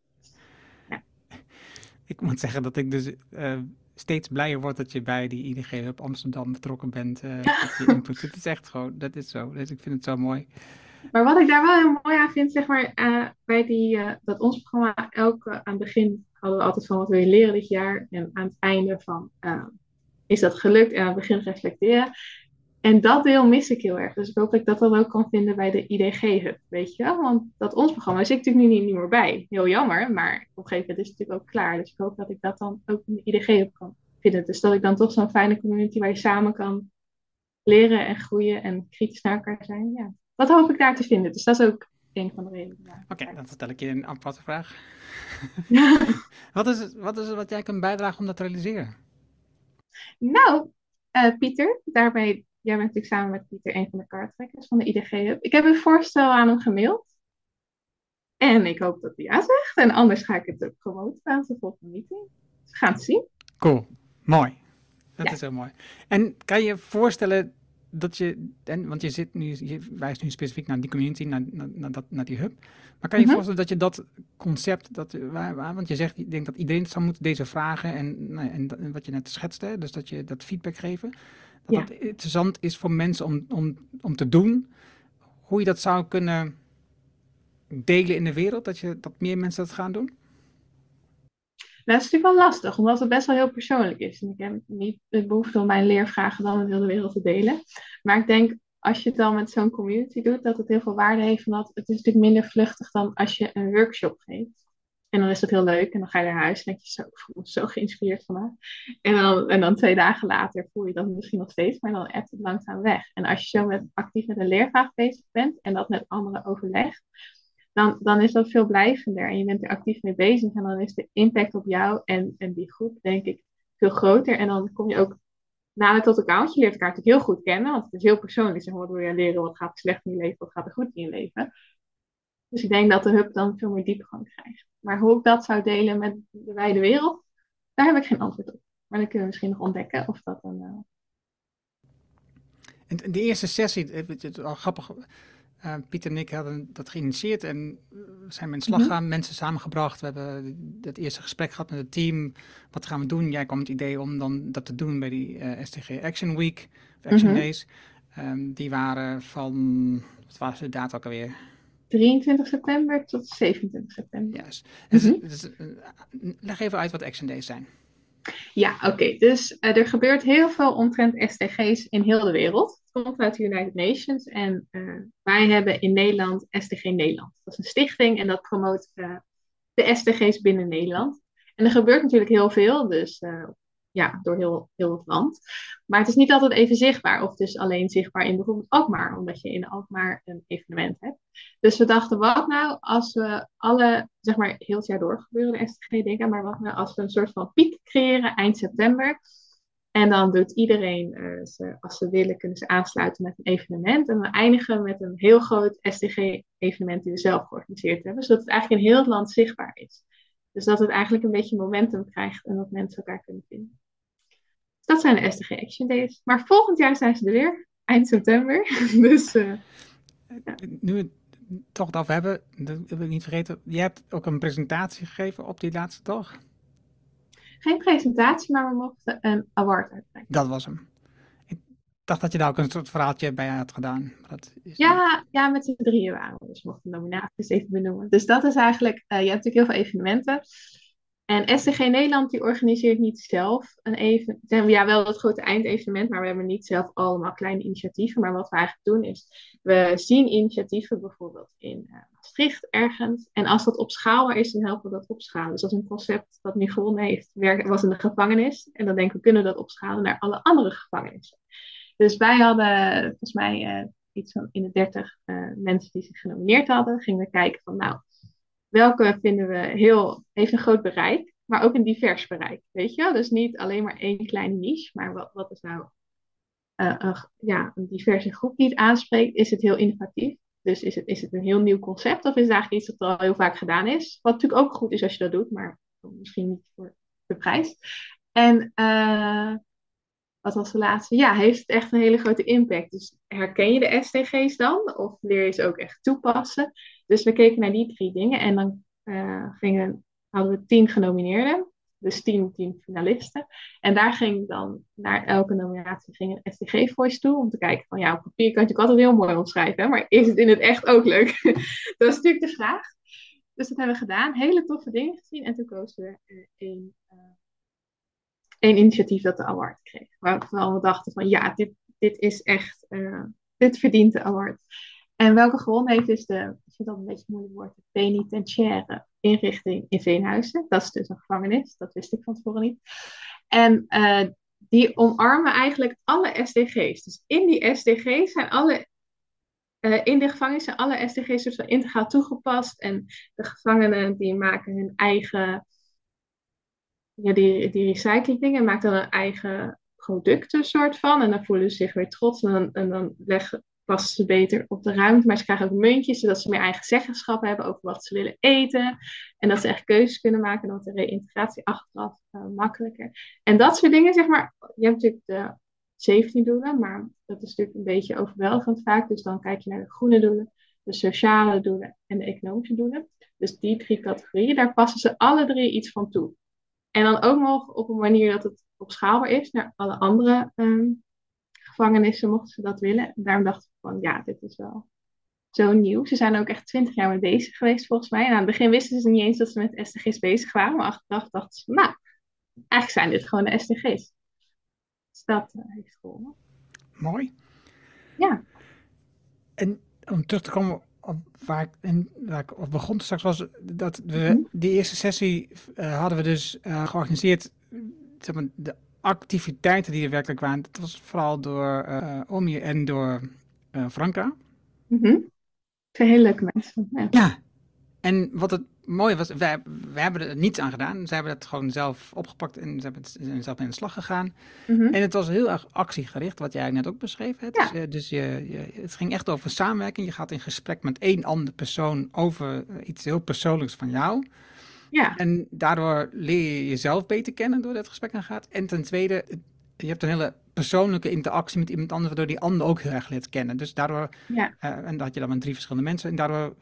Ik moet zeggen dat ik dus steeds blijer word dat je bij die IDG-hub Amsterdam betrokken bent. Met je input. Het is echt gewoon, dat is zo. Dus ik vind het zo mooi. Maar wat ik daar wel heel mooi aan vind, zeg maar, bij dat ons programma aan het begin hadden we altijd van wat wil je leren dit jaar. En aan het einde van, is dat gelukt? En aan het begin reflecteren. En dat deel mis ik heel erg. Dus ik hoop dat ik dat dan ook kan vinden bij de IDG-hub, weet je wel. Want dat ons programma zit natuurlijk nu niet meer bij. Heel jammer, maar op een gegeven moment is het natuurlijk ook klaar. Dus ik hoop dat ik dat dan ook in de IDG-hub kan vinden. Dus dat ik dan toch zo'n fijne community waar je samen kan leren en groeien en kritisch naar elkaar zijn. Ja. Dat hoop ik daar te vinden. Dus dat is ook een van de redenen. Ja. Oké, dan stel ik je een aparte vraag. Ja. Wat is het wat jij kunt bijdragen om dat te realiseren? Nou, Pieter, daarbij... Jij bent natuurlijk samen met Pieter een van de kaarttrekkers van de IDG-hub. Ik heb een voorstel aan hem gemaild. En ik hoop dat hij ja zegt. En anders ga ik het ook promoten aan de volgende meeting. Dus we gaan het zien. Cool. Mooi. Dat is heel mooi. En kan je voorstellen dat want je wijst nu specifiek naar die community, naar die hub. Maar kan je voorstellen dat je dat concept, want je zegt, je denkt dat iedereen zou moeten deze vragen en wat je net schetste, dus dat je dat feedback geven. Dat het interessant is voor mensen om te doen, hoe je dat zou kunnen delen in de wereld, dat meer mensen dat gaan doen? Nou, dat is natuurlijk wel lastig, omdat het best wel heel persoonlijk is. En ik heb niet de behoefte om mijn leervragen dan met heel de wereld te delen. Maar ik denk, als je het dan met zo'n community doet, dat het heel veel waarde heeft. Omdat het is natuurlijk minder vluchtig dan als je een workshop geeft. En dan is dat heel leuk. En dan ga je naar huis en denk je, zo, ik voel me zo geïnspireerd vandaag. En dan 2 dagen later voel je dat misschien nog steeds, maar dan ebt het langzaam weg. En als je zo actief met een leervraag bezig bent en dat met anderen overlegt, dan is dat veel blijvender. En je bent er actief mee bezig en dan is de impact op jou en die groep, denk ik, veel groter. En dan kom je ook nader tot elkaar, want je leert elkaar natuurlijk heel goed kennen. Want het is heel persoonlijk, zeg maar, wat wil je leren, wat gaat er slecht in je leven, wat gaat er goed in je leven. Dus ik denk dat de hub dan veel meer diepgang krijgt. Maar hoe ik dat zou delen met de wijde wereld, daar heb ik geen antwoord op. Maar dan kunnen we misschien nog ontdekken of dat dan... En de eerste sessie, het is al grappig... Pieter en ik hadden dat geïnitieerd en zijn we in slag gaan, mensen samengebracht. We hebben dat eerste gesprek gehad met het team. Wat gaan we doen? Jij kwam het idee om dan dat te doen bij die SDG Action Week, of Action Days. Die waren van, wat was de data ook alweer? 23 september tot 27 september. Juist. Dus, leg even uit wat Action Days zijn. Ja, oké. Dus er gebeurt heel veel omtrent SDG's in heel de wereld. Het komt uit de United Nations en wij hebben in Nederland SDG Nederland. Dat is een stichting en dat promoot de SDG's binnen Nederland. En er gebeurt natuurlijk heel veel, dus door heel het land. Maar het is niet altijd even zichtbaar, of dus alleen zichtbaar in bijvoorbeeld Alkmaar, omdat je in Alkmaar een evenement hebt. Dus we dachten, wat nou als we alle, zeg maar, heel het jaar door gebeuren de SDG dingen, maar wat nou als we een soort van piek creëren eind september. En dan doet iedereen, als ze willen, kunnen ze aansluiten met een evenement. En we eindigen met een heel groot SDG-evenement die we zelf georganiseerd hebben, zodat het eigenlijk in heel het land zichtbaar is. Dus dat het eigenlijk een beetje momentum krijgt en dat mensen elkaar kunnen vinden. Dat zijn de SDG Action Days. Maar volgend jaar zijn ze er weer, eind september. Dus, ja. Nu toch het over hebben, dat wil ik niet vergeten. Je hebt ook een presentatie gegeven op die laatste dag. Geen presentatie, maar we mochten een award uitreiken. Dat was hem. Ik dacht dat je daar ook een soort verhaaltje bij had gedaan. Dat is ja, met z'n drieën waren we. Dus we mochten nominaties even benoemen. Dus dat is eigenlijk, je hebt natuurlijk heel veel evenementen. En SDG Nederland die organiseert niet zelf een evenement. Ja, wel het grote eindevenement, maar we hebben niet zelf allemaal kleine initiatieven. Maar wat we eigenlijk doen is, we zien initiatieven bijvoorbeeld in Maastricht ergens. En als dat opschaalbaar is, dan helpen we dat opschalen. Dus dat is een concept dat nu gewonnen heeft. Werk was in de gevangenis. En dan denken we, kunnen we dat opschalen naar alle andere gevangenissen. Dus wij hadden volgens mij iets van in de 30 mensen die zich genomineerd hadden. Gingen we kijken van nou, welke vinden we heeft een groot bereik, maar ook een divers bereik, weet je wel? Dus niet alleen maar één kleine niche, maar wat is nou een diverse groep die het aanspreekt? Is het heel innovatief? Dus is het een heel nieuw concept of is het eigenlijk iets dat al heel vaak gedaan is? Wat natuurlijk ook goed is als je dat doet, maar misschien niet voor de prijs. En wat was de laatste? Ja, heeft het echt een hele grote impact. Dus herken je de SDG's dan? Of leer je ze ook echt toepassen? Dus we keken naar die drie dingen. En dan hadden we 10 genomineerden. Dus 10 finalisten. En daar ging dan naar elke nominatie ging een SDG Voice toe. Om te kijken van ja, op papier kan je natuurlijk altijd heel mooi omschrijven. Maar is het in het echt ook leuk? Dat is natuurlijk de vraag. Dus dat hebben we gedaan. Hele toffe dingen gezien. En toen kozen we één initiatief dat de award kreeg. Waarvan we dachten van ja, dit is echt, dit verdient de award. En welke gewonnen heeft is ik vind dat een beetje een moeilijk woord, de penitentiaire inrichting in Veenhuizen. Dat is dus een gevangenis, dat wist ik van tevoren niet. En die omarmen eigenlijk alle SDG's. Dus in die SDG's zijn alle, in de gevangenis zijn alle SDG's dus wel integraal toegepast. En de gevangenen die maken hun eigen, ja, die recycling dingen, maakt dan een eigen producten soort van. En dan voelen ze zich weer trots en dan passen ze beter op de ruimte. Maar ze krijgen ook muntjes, zodat ze meer eigen zeggenschap hebben over wat ze willen eten. En dat ze echt keuzes kunnen maken. Dan wordt de reïntegratie achteraf makkelijker. En dat soort dingen, zeg maar. Je hebt natuurlijk de 17 doelen, maar dat is natuurlijk een beetje overweldigend vaak. Dus dan kijk je naar de groene doelen, de sociale doelen en de economische doelen. Dus die drie categorieën, daar passen ze alle drie iets van toe. En dan ook nog op een manier dat het opschaalbaar is. Naar alle andere gevangenissen mochten ze dat willen. En daarom dacht ik van, ja, dit is wel zo nieuw. Ze zijn ook echt 20 jaar mee bezig geweest volgens mij. En aan het begin wisten ze niet eens dat ze met SDG's bezig waren. Maar achteraf dachten ze, nou, eigenlijk zijn dit gewoon de SDG's. Dus dat heeft gewonnen. Mooi. Ja. En om terug te komen waar ik op begon straks was, dat we die eerste sessie hadden we dus georganiseerd, zeg maar, de activiteiten die er werkelijk waren. Dat was vooral door Omje en door Franka. Mm-hmm. Twee hele leuke mensen. Ja. Ja, en wat het mooie was, wij hebben er niets aan gedaan. Ze hebben dat gewoon zelf opgepakt en ze hebben het zelf mee aan de slag gegaan. Mm-hmm. En het was heel erg actiegericht, wat jij net ook beschreef. Hè? Ja. Dus het ging echt over samenwerking. Je gaat in gesprek met één andere persoon over iets heel persoonlijks van jou. Ja. En daardoor leer je jezelf beter kennen door dat gesprek aan gaat. En ten tweede, je hebt een hele persoonlijke interactie met iemand anders, waardoor die ander ook heel erg leert kennen. Dus daardoor, en dat had je dan met 3 verschillende mensen, en daardoor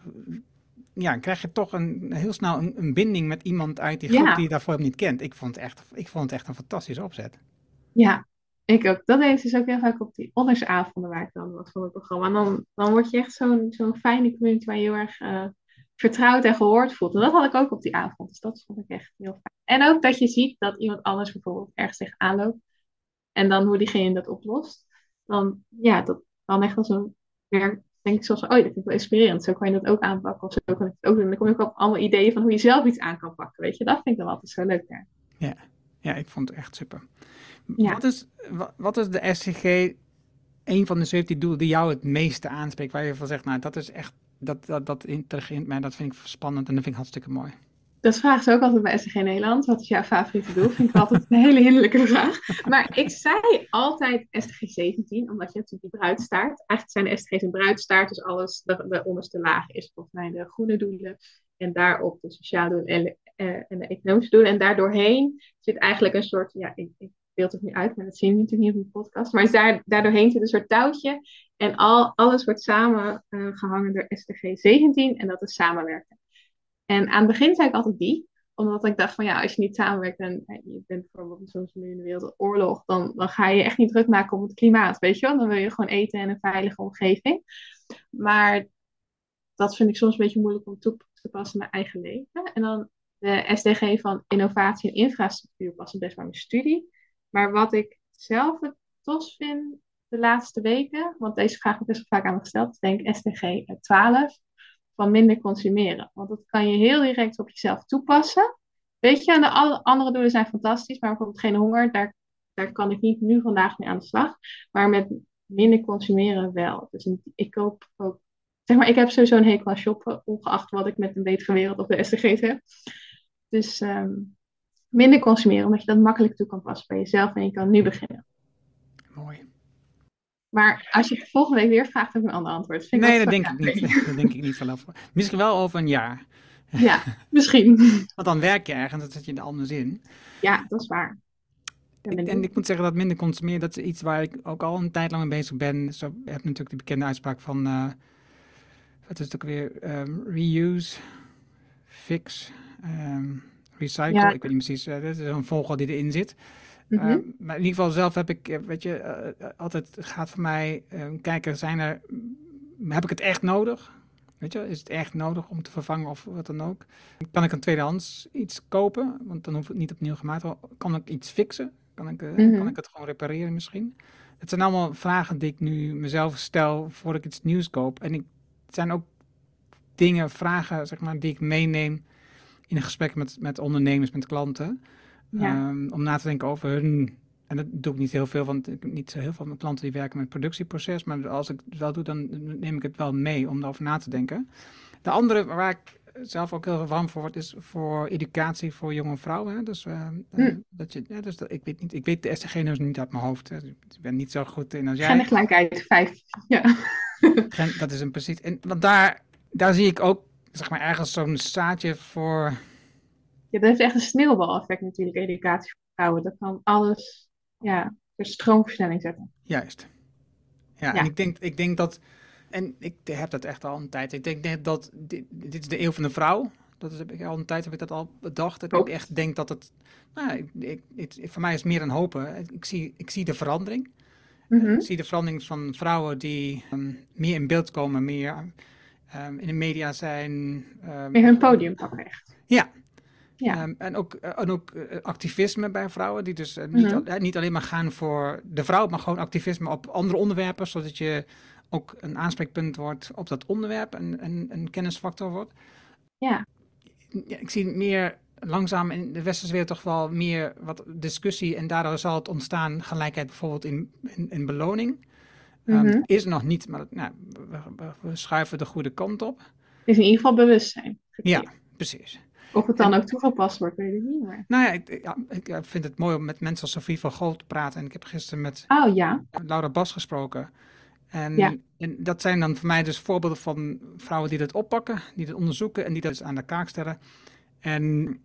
krijg je toch heel snel een binding met iemand uit die groep die je daarvoor niet kent. Ik vond het echt een fantastische opzet. Ja, ik ook. Dat deed dus ook heel vaak op die ondersavonden waar ik dan was van het programma. En dan word je echt zo'n fijne community waar je heel erg vertrouwd en gehoord voelt. En dat had ik ook op die avond. Dus dat vond ik echt heel fijn. En ook dat je ziet dat iemand anders bijvoorbeeld ergens tegenaan loopt. En dan hoe diegene dat oplost. Dan, ja, dat dan echt als een werk. Denk ik zoals, oh, dat vind ik wel inspirerend. Zo kan je dat ook aanpakken. Of zo kan ik het ook doen. Dan kom ik op allemaal ideeën van hoe je zelf iets aan kan pakken. Weet je, dat vind ik dan altijd zo leuk daar. Ja, ja, ik vond het echt super. Ja. Wat is de SDG, een van de 17 doelen die jou het meeste aanspreekt? Waar je van zegt, nou, dat is echt, dat intrigeert mij. Dat vind ik spannend en dat vind ik hartstikke mooi. Dat vragen ze ook altijd bij SDG Nederland. Wat is jouw favoriete doel? Vind ik altijd een hele hinderlijke vraag. Maar ik zei altijd SDG 17, omdat je natuurlijk die bruidstaart. Eigenlijk zijn de SDG's een bruidstaart, dus alles, de onderste laag is volgens mij de groene doelen. En daarop de sociale doelen en de economische doelen. En daardoorheen zit eigenlijk een soort, ja, ik beeld het nu uit, maar dat zien we natuurlijk niet op de podcast. Maar daardoorheen zit een soort touwtje. En alles wordt samengehangen door SDG 17 en dat is samenwerken. En aan het begin zei ik altijd die, omdat ik dacht van ja, als je niet samenwerkt en je bent bijvoorbeeld soms nu in de wereldoorlog, dan ga je echt niet druk maken om het klimaat, weet je wel. Dan wil je gewoon eten en een veilige omgeving. Maar dat vind ik soms een beetje moeilijk om toe te passen in mijn eigen leven. En dan de SDG van innovatie en infrastructuur past best bij mijn studie. Maar wat ik zelf het tos vind de laatste weken, want deze vraag wordt best wel vaak aan me gesteld, is denk ik SDG 12 van minder consumeren. Want dat kan je heel direct op jezelf toepassen. Weet je, en de andere doelen zijn fantastisch, maar bijvoorbeeld geen honger, daar kan ik niet nu vandaag mee aan de slag. Maar met minder consumeren wel. Dus ik koop ook, zeg maar, ik heb sowieso een hekel aan shoppen, ongeacht wat ik met een betere wereld op de SDG's heb. Dus minder consumeren, omdat je dat makkelijk toe kan passen bij jezelf en je kan nu beginnen. Mooi. Maar als je het volgende week weer vraagt, heb ik een ander antwoord. Dat denk ik niet vanaf. Misschien wel over een jaar. Ja, misschien. Want dan werk je ergens, dat zet je er anders in. Ja, dat is waar. Ik moet zeggen dat minder consumeren, dat is iets waar ik ook al een tijd lang mee bezig ben. Zo heb je natuurlijk de bekende uitspraak van, wat is het ook weer, reuse, fix, recycle. Ja. Ik weet niet precies, dat is een vogel die erin zit. Mm-hmm. Maar in ieder geval zelf heb ik, weet je, altijd gaat voor mij kijken, heb ik het echt nodig? Weet je, is het echt nodig om te vervangen of wat dan ook? Kan ik een tweedehands iets kopen? Want dan hoeft het niet opnieuw gemaakt te worden. Kan ik iets fixen? Kan ik het gewoon repareren misschien? Het zijn allemaal vragen die ik nu mezelf stel voordat ik iets nieuws koop. En het zijn ook dingen, vragen, zeg maar, die ik meeneem in een gesprek met ondernemers, met klanten. Ja. Om na te denken over hun, en dat doe ik niet heel veel, want ik heb niet zo heel veel mijn klanten die werken met het productieproces, maar als ik het wel doe, dan neem ik het wel mee om daarover na te denken. De andere waar ik zelf ook heel warm voor word, is voor educatie voor jonge vrouwen. Hè? Dus, ik weet de SDG nu niet uit mijn hoofd. Hè? Ik ben niet zo goed in als jij. Gendergelijkheid 5. Ja. Dat is een precies. En, want daar zie ik ook, zeg maar, ergens zo'n zaadje voor. Ja, dat heeft echt een sneeuwbaleffect natuurlijk, educatie voor vrouwen. Dat kan alles, ja, ter stroomversnelling zetten. Juist. Ja, ja. En ik denk dat, en ik heb dat echt al een tijd. Ik denk dat, dit is de eeuw van de vrouw. Heb ik dat al bedacht. Ik echt denk dat het, voor mij is meer dan hopen. Ik zie de verandering. Mm-hmm. Ik zie de verandering van vrouwen die meer in beeld komen, meer in de media zijn. Meer hun podium pakken echt. Ja. Ja. En ook activisme bij vrouwen, die dus niet alleen maar gaan voor de vrouw, maar gewoon activisme op andere onderwerpen, zodat je ook een aanspreekpunt wordt op dat onderwerp en een kennisfactor wordt. Ja. Ja, ik zie meer langzaam in de westerse wereld toch wel meer wat discussie en daardoor zal het ontstaan gelijkheid bijvoorbeeld in beloning. Is er nog niet, maar we schuiven de goede kant op. Het is in ieder geval bewustzijn. Ja, precies. Of het dan ook toegepast wordt, weet ik niet meer. Nou ja, ik vind het mooi om met mensen als Sophie van Gogh te praten. En ik heb gisteren met Laura Bas gesproken. En dat zijn dan voor mij dus voorbeelden van vrouwen die dat oppakken, die dat onderzoeken en die dat dus aan de kaak stellen. En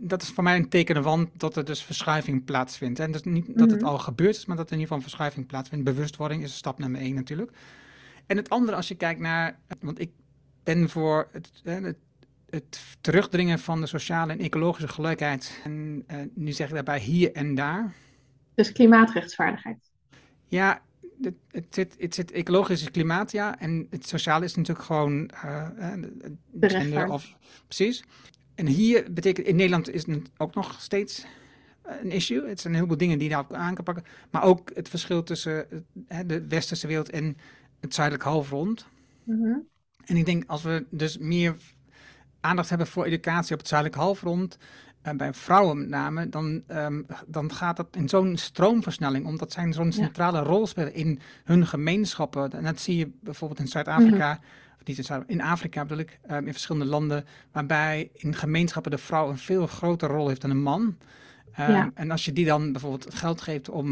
dat is voor mij een teken ervan dat er dus verschuiving plaatsvindt. En dus niet dat het al gebeurd is, maar dat er in ieder geval een verschuiving plaatsvindt. Bewustwording is stap nummer 1 natuurlijk. En het andere, als je kijkt naar, want ik ben voor het terugdringen van de sociale en ecologische gelijkheid. En nu zeg ik daarbij hier en daar. Dus klimaatrechtvaardigheid. Ja, het zit ecologisch is klimaat, ja. En het sociale is natuurlijk gewoon de gender of. Precies. En hier betekent, in Nederland is het ook nog steeds een issue. Het zijn heel veel dingen die je daar aan kan pakken. Maar ook het verschil tussen de westerse wereld en het zuidelijk halfrond. Mm-hmm. En ik denk, als we dus meer aandacht hebben voor educatie op het zuidelijk halfrond, bij vrouwen met name, dan gaat dat in zo'n stroomversnelling, omdat zij zo'n centrale rol spelen in hun gemeenschappen. En dat zie je bijvoorbeeld in Zuid-Afrika, of niet in Zuid-Afrika, in Afrika bedoel ik, in verschillende landen, waarbij in gemeenschappen de vrouw een veel grotere rol heeft dan een man. En als je die dan bijvoorbeeld geld geeft om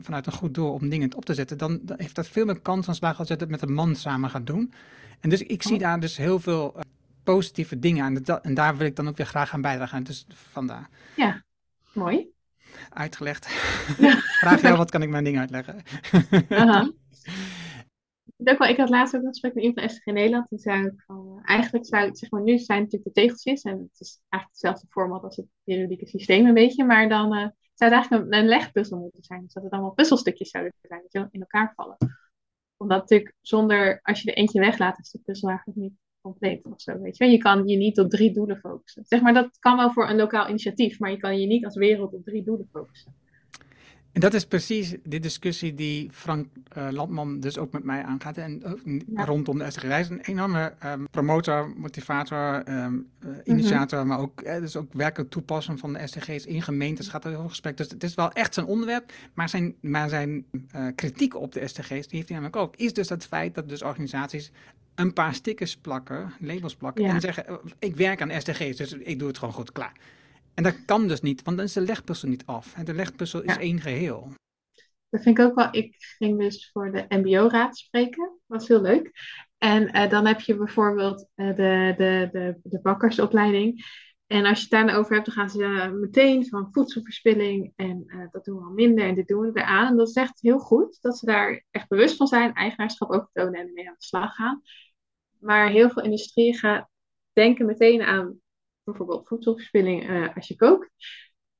vanuit een goed doel om dingen op te zetten, dan heeft dat veel meer kans van slagen als je dat met een man samen gaat doen. En dus ik zie daar dus heel veel positieve dingen aan. En daar wil ik dan ook weer graag aan bijdragen. Dus vandaar. Ja, mooi. uitgelegd. Ja. Vraag jou, wat kan ik mijn ding uitleggen? Uh-huh. Wel, ik had laatst ook een gesprek met iemand van SDG Nederland. En zei ik van, eigenlijk zou, zeg maar, nu zijn natuurlijk de tegeltjes. En het is eigenlijk hetzelfde format als het periodieke systeem een beetje. Maar dan zou het eigenlijk een legpuzzel moeten zijn. Dus dat het allemaal puzzelstukjes zouden zijn. Die in elkaar vallen. Omdat natuurlijk zonder, als je er eentje weglaat, is de puzzel eigenlijk niet compleet of zo, weet je. Je kan je niet op 3 doelen focussen. Zeg maar, dat kan wel voor een lokaal initiatief. Maar je kan je niet als wereld op 3 doelen focussen. En dat is precies de discussie die Frank Landman dus ook met mij aangaat. En rondom de SDG's is een enorme promotor, motivator, initiator. Mm-hmm. Maar ook, dus ook werkelijk toepassen van de SDG's in gemeentes gaat er heel veel gesprek. Dus het is wel echt zijn onderwerp. Maar zijn kritiek op de SDG's, die heeft hij namelijk ook. Is dus het feit dat dus organisaties een paar stickers plakken, labels plakken. Ja. En zeggen, ik werk aan SDG's, dus ik doe het gewoon goed, klaar. En dat kan dus niet, want dan is de legpuzzel niet af. De legpuzzel is één geheel. Dat vind ik ook wel. Ik ging dus voor de MBO-raad spreken. Dat was heel leuk. En dan heb je bijvoorbeeld de bakkersopleiding. En als je het daarover hebt, dan gaan ze meteen van voedselverspilling. En dat doen we al minder en dit doen we weer aan. En dat is echt heel goed dat ze daar echt bewust van zijn. Eigenaarschap ook tonen en mee aan de slag gaan. Maar heel veel industrieën denken meteen aan bijvoorbeeld voedselverspilling als je kookt.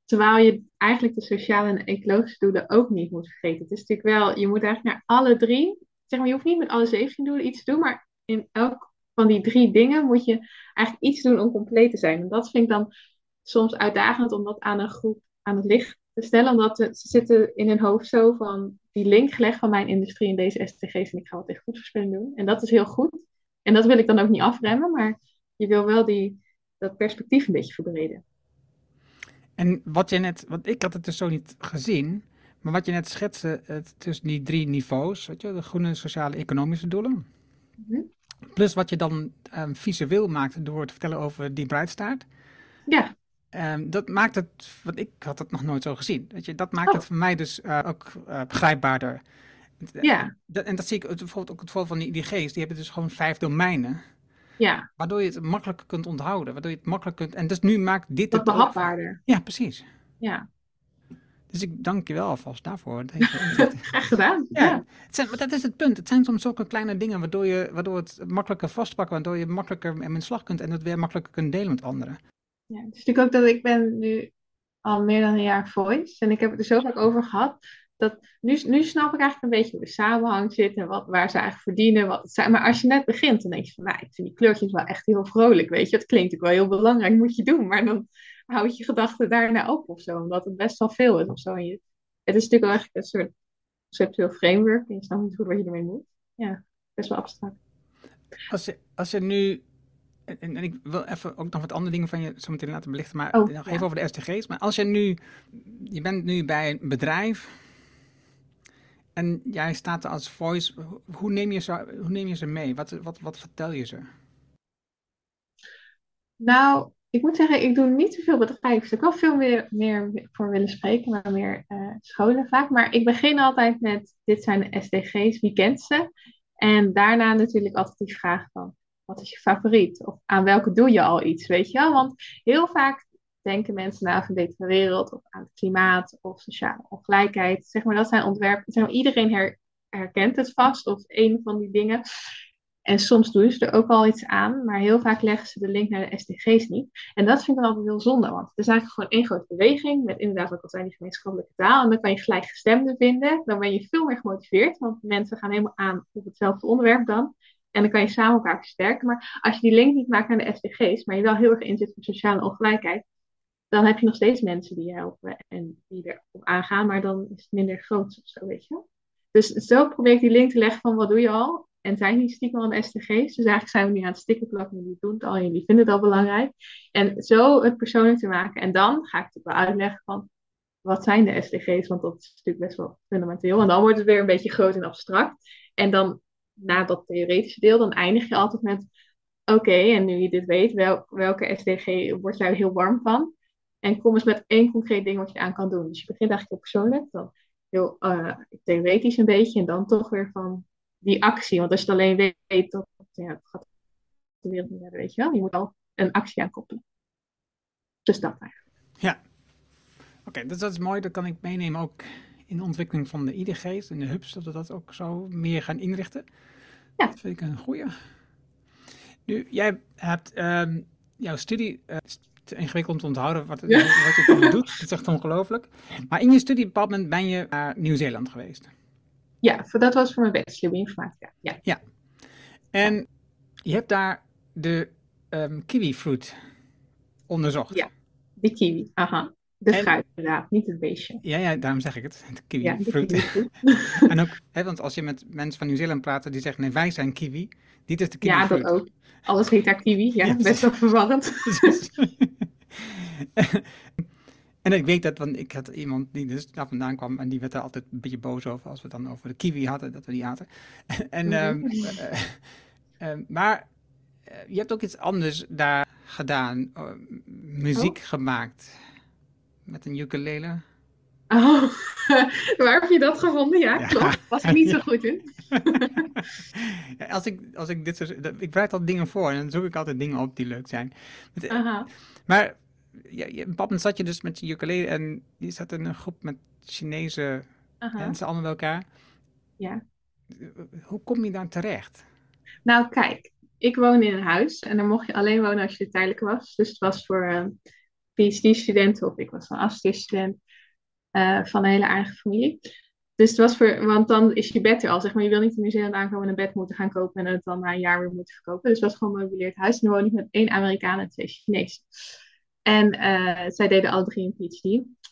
Terwijl je eigenlijk de sociale en ecologische doelen ook niet moet vergeten. Het is natuurlijk wel, je moet eigenlijk naar alle 3, zeg maar, je hoeft niet met alle 17 doelen iets te doen, maar in elk van die 3 dingen moet je eigenlijk iets doen om compleet te zijn. En dat vind ik dan soms uitdagend om dat aan een groep aan het licht te stellen, omdat ze zitten in hun hoofd zo van die link gelegd van mijn industrie en deze SDG's en ik ga wat tegen voedselverspilling doen. En dat is heel goed. En dat wil ik dan ook niet afremmen, maar je wil wel dat perspectief een beetje verbreden. En wat je net, want ik had het dus zo niet gezien, maar wat je net schetste, tussen die 3 niveaus, weet je, de groene, sociale, economische doelen, mm-hmm. plus wat je dan visueel maakt door te vertellen over die bruidstaart. Ja. Dat maakt het, want ik had het nog nooit zo gezien, weet je, dat maakt het voor mij dus ook begrijpbaarder. Ja. En dat zie ik bijvoorbeeld ook het geval van die IDG's, die hebben dus gewoon 5 domeinen. Ja. Waardoor je het makkelijk kunt onthouden. Waardoor je het makkelijk kunt. En dus nu maakt dit het behapbaarder. Ja, precies. Ja. Dus ik dank je wel alvast daarvoor. Graag gedaan. Ja. Ja. Maar dat is het punt. Het zijn soms zulke kleine dingen waardoor het makkelijker vastpakken. Waardoor je makkelijker in slag kunt en het weer makkelijker kunt delen met anderen. Ja, het is natuurlijk ook dat ik ben nu al meer dan een jaar voice. En ik heb het er zo vaak over gehad. Dat, nu snap ik eigenlijk een beetje hoe de samenhang zit en waar ze eigenlijk verdienen. Maar als je net begint, dan denk je van, nou, ik vind die kleurtjes wel echt heel vrolijk, weet je. Dat klinkt ook wel heel belangrijk, moet je doen. Maar dan houd je gedachten daarna op of zo, omdat het best wel veel is of zo. En het is natuurlijk wel eigenlijk een soort conceptueel framework en je snapt niet goed wat je ermee moet. Ja, best wel abstract. Als je nu... En ik wil even ook nog wat andere dingen van je zo meteen laten belichten, maar nog even over de SDG's. Maar als je nu... Je bent nu bij een bedrijf... En jij staat er als voice, hoe neem je ze mee? Wat vertel je ze? Nou, ik moet zeggen, ik doe niet zoveel bedrijven. Ik kan veel meer voor willen spreken, maar meer scholen vaak. Maar ik begin altijd met, dit zijn de SDG's, wie kent ze? En daarna natuurlijk altijd die vraag van, wat is je favoriet? Of aan welke doe je al iets, weet je wel? Want heel vaak denken mensen na van betere wereld of aan het klimaat of sociale ongelijkheid. Zeg maar, dat zijn ontwerpen. Zeg maar, iedereen herkent het vast of een van die dingen. En soms doen ze er ook al iets aan, maar heel vaak leggen ze de link naar de SDG's niet. En dat vind ik dan altijd heel zonde, want het is eigenlijk gewoon één grote beweging met inderdaad ook al zijn die gemeenschappelijke taal. En dan kan je gelijkgestemden vinden. Dan ben je veel meer gemotiveerd, want mensen gaan helemaal aan op hetzelfde onderwerp dan. En dan kan je samen elkaar versterken. Maar als je die link niet maakt naar de SDG's, maar je wel heel erg inzet op sociale ongelijkheid, dan heb je nog steeds mensen die je helpen en die erop aangaan, maar dan is het minder groot of zo, weet je. Dus zo probeer ik die link te leggen van wat doe je al? En zijn die stiekem al de SDG's? Dus eigenlijk zijn we nu aan het stikken plakken, jullie doen het al, jullie vinden het al belangrijk. En zo het persoonlijk te maken. En dan ga ik het wel uitleggen van wat zijn de SDG's, want dat is natuurlijk best wel fundamenteel. En dan wordt het weer een beetje groot en abstract. En dan, na dat theoretische deel, dan eindig je altijd met oké, en nu je dit weet, welke SDG word jij heel warm van? En kom eens met één concreet ding wat je aan kan doen. Dus je begint eigenlijk heel persoonlijk, dan heel theoretisch een beetje. En dan toch weer van die actie. Want als je het alleen weet, dan gaat de wereld niet verder, weet je wel. Je moet al een actie aankoppelen. Dus dat eigenlijk. Ja. Oké, dus dat is mooi. Dat kan ik meenemen ook in de ontwikkeling van de IDG's en de hubs, dat we dat ook zo meer gaan inrichten. Ja. Dat vind ik een goeie. Nu, jij hebt jouw studie... te ingewikkeld om te onthouden wat je dan doet. Dat is echt ongelooflijk. Maar in je studie op een moment ben je naar Nieuw-Zeeland geweest. Ja, dat was voor mijn bachelor informatica. Ja. En je hebt daar de kiwifruit onderzocht. Ja, de kiwi. Aha. De fruit inderdaad, niet het beestje. Ja, daarom zeg ik het. De kiwifruit. Ja, en ook, want als je met mensen van Nieuw-Zeeland praat die zeggen, nee, wij zijn kiwi. Dit is de kiwifruit. Ja, dat ook. Alles heet daar kiwi. Ja, yes. Best wel verwarrend. En ik weet dat, want ik had iemand die dus daar vandaan kwam en die werd er altijd een beetje boos over als we het dan over de kiwi hadden, dat we die aten. Maar je hebt ook iets anders daar gedaan. Muziek gemaakt. Met een ukulele. Oh, waar heb je dat gevonden? Ja, klopt. Was ik niet zo goed in. Als ik dit soort... Ik bereid al dingen voor en dan zoek ik altijd dingen op die leuk zijn. Maar papa zat je dus met je ukulele en je zat in een groep met Chinese mensen allemaal bij elkaar. Ja. Hoe kom je daar terecht? Nou, kijk. Ik woon in een huis en daar mocht je alleen wonen als je tijdelijk was. Dus het was voor PhD-studenten of ik was een afstudeerstudent. Van een hele aardige familie. Dus het was want dan is je bed er al, zeg maar. Je wil niet in Nieuw-Zeeland aankomen en een bed moeten gaan kopen en het dan na een jaar weer moeten verkopen. Dus het was gewoon een meubileerd huis. En dan woonde ik met 1 Amerikaan en 2 Chinezen. En zij deden alle 3 een PhD.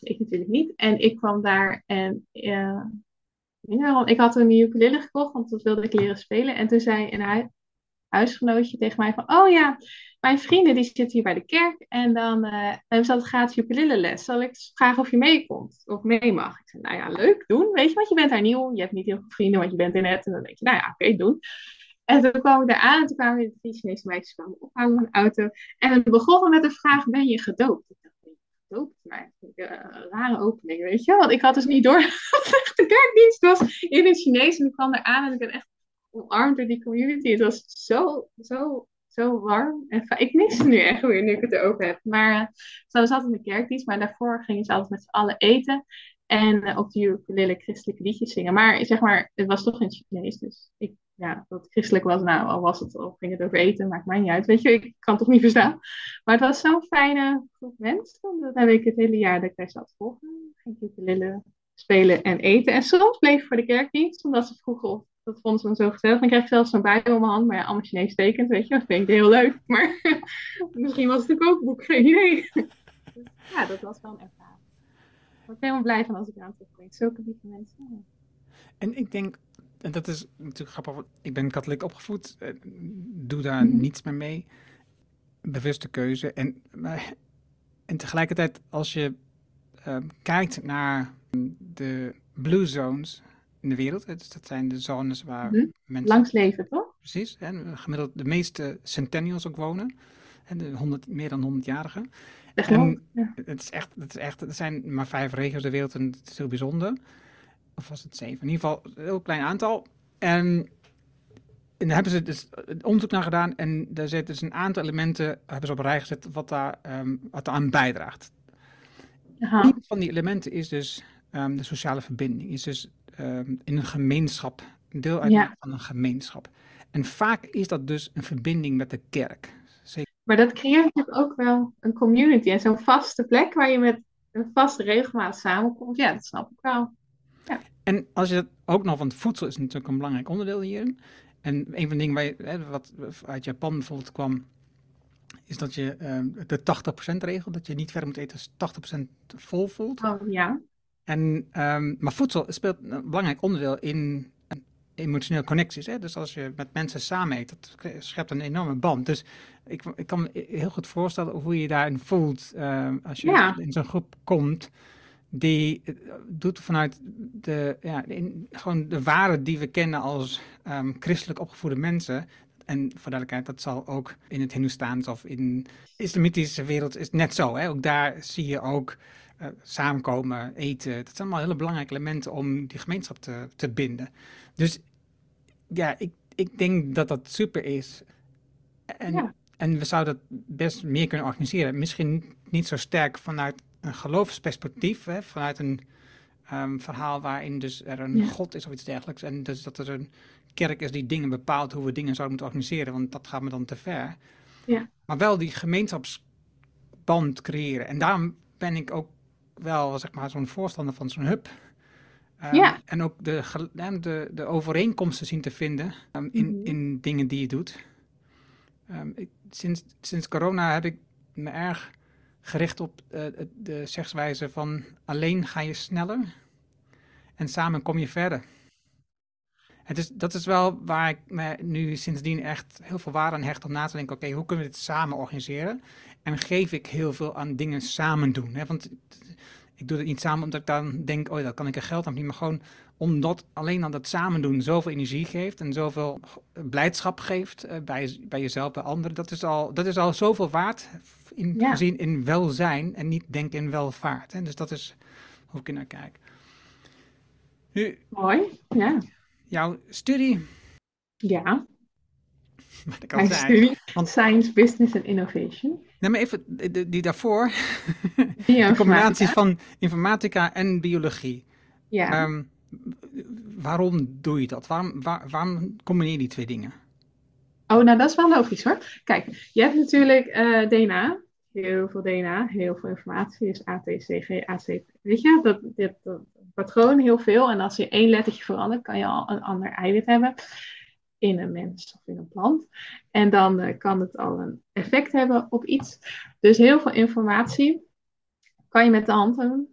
Ik natuurlijk niet. En ik kwam daar en ik had een ukulele gekocht, want dat wilde ik leren spelen. En toen zei een huisgenootje tegen mij van, oh ja, mijn vrienden die zitten hier bij de kerk en dan hebben ze altijd gratis ukulele les. Zal ik vragen of je meekomt of mee mag? Ik zei, nou ja, leuk, doen. Weet je, want je bent daar nieuw, je hebt niet heel veel vrienden, want je bent in het. En dan denk je, nou ja, oké, doen. En toen kwam ik daar aan en toen kwamen de 3 Chinese meisjes ophouden met een auto. En we begonnen met de vraag, ben je gedoopt? Ik dacht, gedoopt? Maar een rare opening, weet je. Want ik had dus niet door dat de kerkdienst was in het Chinees. En ik kwam daar aan en ik ben echt omarmd door die community. Het was zo warm. En ik mis het nu echt weer, nu ik het erover heb. Maar ze hadden altijd een kerkdienst. Maar daarvoor gingen ze altijd met z'n allen eten. En op de ukulele christelijke liedjes zingen. Maar zeg maar, het was toch in het Chinees. Dus dat het christelijk was. Nou, al was het, al ging het over eten. Maakt mij niet uit. Weet je, ik kan het toch niet verstaan. Maar het was zo'n fijne groep mensen. Dat heb ik het hele jaar dat ik daar zat volgen. Ging ik ukulele spelen en eten. En soms bleef ik voor de kerkdienst. Omdat ze vroegen of. Dat vonden ze dan zo gezellig. Dan kreeg ik zelfs zo'n bijbel om mijn hand. Maar ja, allemaal Chinees tekens, weet je. Dat vind ik heel leuk. Maar misschien was het een kookboek. Geen idee. Dus, ja, dat was wel een ervaring. Ik word helemaal blij van als ik eraan terugkom. Zulke lieve mensen. En ik denk, en dat is natuurlijk grappig. Ik ben katholiek opgevoed. Doe daar niets meer mee. Bewuste keuze. En tegelijkertijd, als je kijkt naar de blue zones... in de wereld. Dus dat zijn de zones waar mensen... Langs leven, toch? Precies. En gemiddeld de meeste centennials ook wonen. En de meer dan 100-jarigen. Het zijn maar 5 regio's de wereld en het is heel bijzonder. Of was het 7? In ieder geval een heel klein aantal. En daar hebben ze dus onderzoek naar gedaan. En daar zitten dus een aantal elementen hebben ze op rij gezet wat daaraan bijdraagt. Aha. Een van die elementen is dus de sociale verbinding. Is dus in een gemeenschap, een deel uitmaken van een gemeenschap. En vaak is dat dus een verbinding met de kerk. Zeker. Maar dat creëert natuurlijk ook wel een community en zo'n vaste plek waar je met een vaste regelmaat samenkomt. Ja, dat snap ik wel. Ja. En als je dat ook nog, want voedsel is natuurlijk een belangrijk onderdeel hierin. En een van de dingen wat uit Japan bijvoorbeeld kwam, is dat je de 80% regel, dat je niet verder moet eten als 80% vol voelt. Oh, ja. Maar voedsel speelt een belangrijk onderdeel in emotionele connecties. Hè? Dus als je met mensen samen eet, dat schept een enorme band. Dus ik kan me heel goed voorstellen hoe je daarin voelt als je in zo'n groep komt. Die doet vanuit gewoon de waarden die we kennen als christelijk opgevoede mensen. En voor duidelijkheid, dat zal ook in het Hindoestaans of in de islamitische wereld is net zo. Hè? Ook daar zie je ook... samenkomen, eten. Dat zijn allemaal hele belangrijke elementen om die gemeenschap te binden. Dus ja, ik denk dat dat super is. En we zouden dat best meer kunnen organiseren. Misschien niet zo sterk vanuit een geloofsperspectief, hè, vanuit een verhaal waarin dus er een God is of iets dergelijks. En dus dat er een kerk is die dingen bepaalt hoe we dingen zouden moeten organiseren, want dat gaat me dan te ver. Ja. Maar wel die gemeenschapsband creëren. En daarom ben ik ook wel, zeg maar, zo'n voorstander van zo'n hub. En ook de overeenkomsten zien te vinden in dingen die je doet. Sinds corona heb ik me erg gericht op de zegswijze van alleen ga je sneller en samen kom je verder. Dat is wel waar ik me nu sindsdien echt heel veel waarde aan hecht om na te denken, oké, hoe kunnen we dit samen organiseren? En geef ik heel veel aan dingen samen doen. Hè? Want ik doe het niet samen omdat ik dan denk, oh, daar kan ik er geld aan verdienen. Maar gewoon omdat alleen aan dat samen doen zoveel energie geeft en zoveel blijdschap geeft bij jezelf, bij anderen. Dat is al zoveel waard gezien in welzijn en niet denken in welvaart. Hè? Dus dat is hoe ik naar kijk. Nu, mooi, ja. Jouw studie? Ja. Mijn studie, Science, Business en Innovation. Nee, maar even die daarvoor. De combinatie van informatica en biologie. Ja. Waarom doe je dat? Waarom combineer je die twee dingen? Oh, nou dat is wel logisch hoor. Kijk, je hebt natuurlijk DNA, heel veel informatie. Dus A, T, C, G, A, C. Weet je, dat patroon heel veel. En als je één lettertje verandert, kan je al een ander eiwit hebben. In een mens of in een plant. En dan kan het al een effect hebben op iets. Dus heel veel informatie kan je met de hand doen.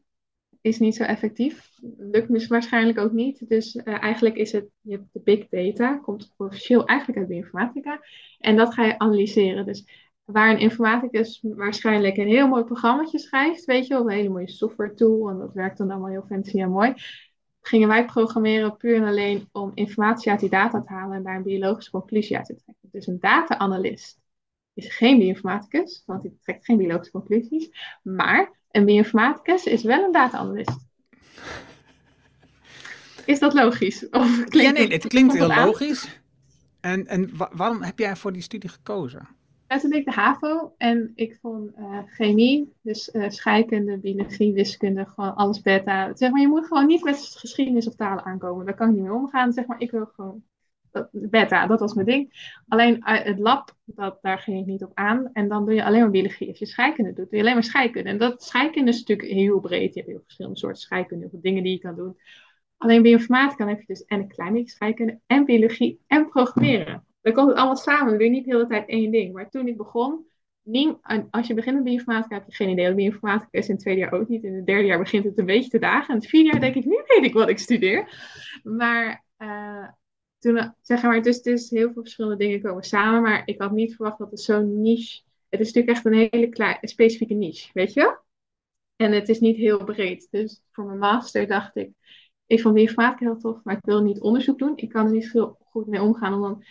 Is niet zo effectief. Lukt me waarschijnlijk ook niet. Dus eigenlijk is het, je hebt de big data. Komt officieel eigenlijk uit de informatica. En dat ga je analyseren. Dus waar een informaticus waarschijnlijk een heel mooi programmaatje schrijft. Weet je wel, een hele mooie software tool. Want dat werkt dan allemaal heel fancy en mooi. Gingen wij programmeren puur en alleen om informatie uit die data te halen en daar een biologische conclusie uit te trekken. Dus een data-analyst is geen bioinformaticus, want die trekt geen biologische conclusies. Maar een bioinformaticus is wel een data-analyst. Is dat logisch? Of klinkt het klinkt heel logisch. En waarom heb jij voor die studie gekozen? Toen deed ik de HAVO en ik vond chemie, dus scheikunde, biologie, wiskunde, gewoon alles beta. Zeg maar, je moet gewoon niet met geschiedenis of talen aankomen. Daar kan ik niet mee omgaan. Zeg maar, ik wil gewoon beta, dat was mijn ding. Alleen het lab, daar ging ik niet op aan. En dan doe je alleen maar biologie. Als je scheikunde doet, doe je alleen maar scheikunde. En dat scheikunde is natuurlijk heel breed. Je hebt heel verschillende soorten scheikunde, heel veel dingen die je kan doen. Alleen bij informatica heb je dus en een klein beetje scheikunde en biologie en programmeren. Dan komt het allemaal samen, weer niet de hele tijd één ding. Maar toen ik begon, als je begint met bioinformatica heb je geen idee. Bioinformatica is in het tweede jaar ook niet. In het derde jaar begint het een beetje te dagen. En in het vierde jaar denk ik, nu weet ik wat ik studeer. Maar toen, zeg maar, dus heel veel verschillende dingen komen samen. Maar ik had niet verwacht dat het zo'n niche... Het is natuurlijk echt een hele specifieke niche, weet je? En het is niet heel breed. Dus voor mijn master dacht ik, ik vond bioinformatica heel tof, maar ik wil niet onderzoek doen. Ik kan er niet veel goed mee omgaan, om dan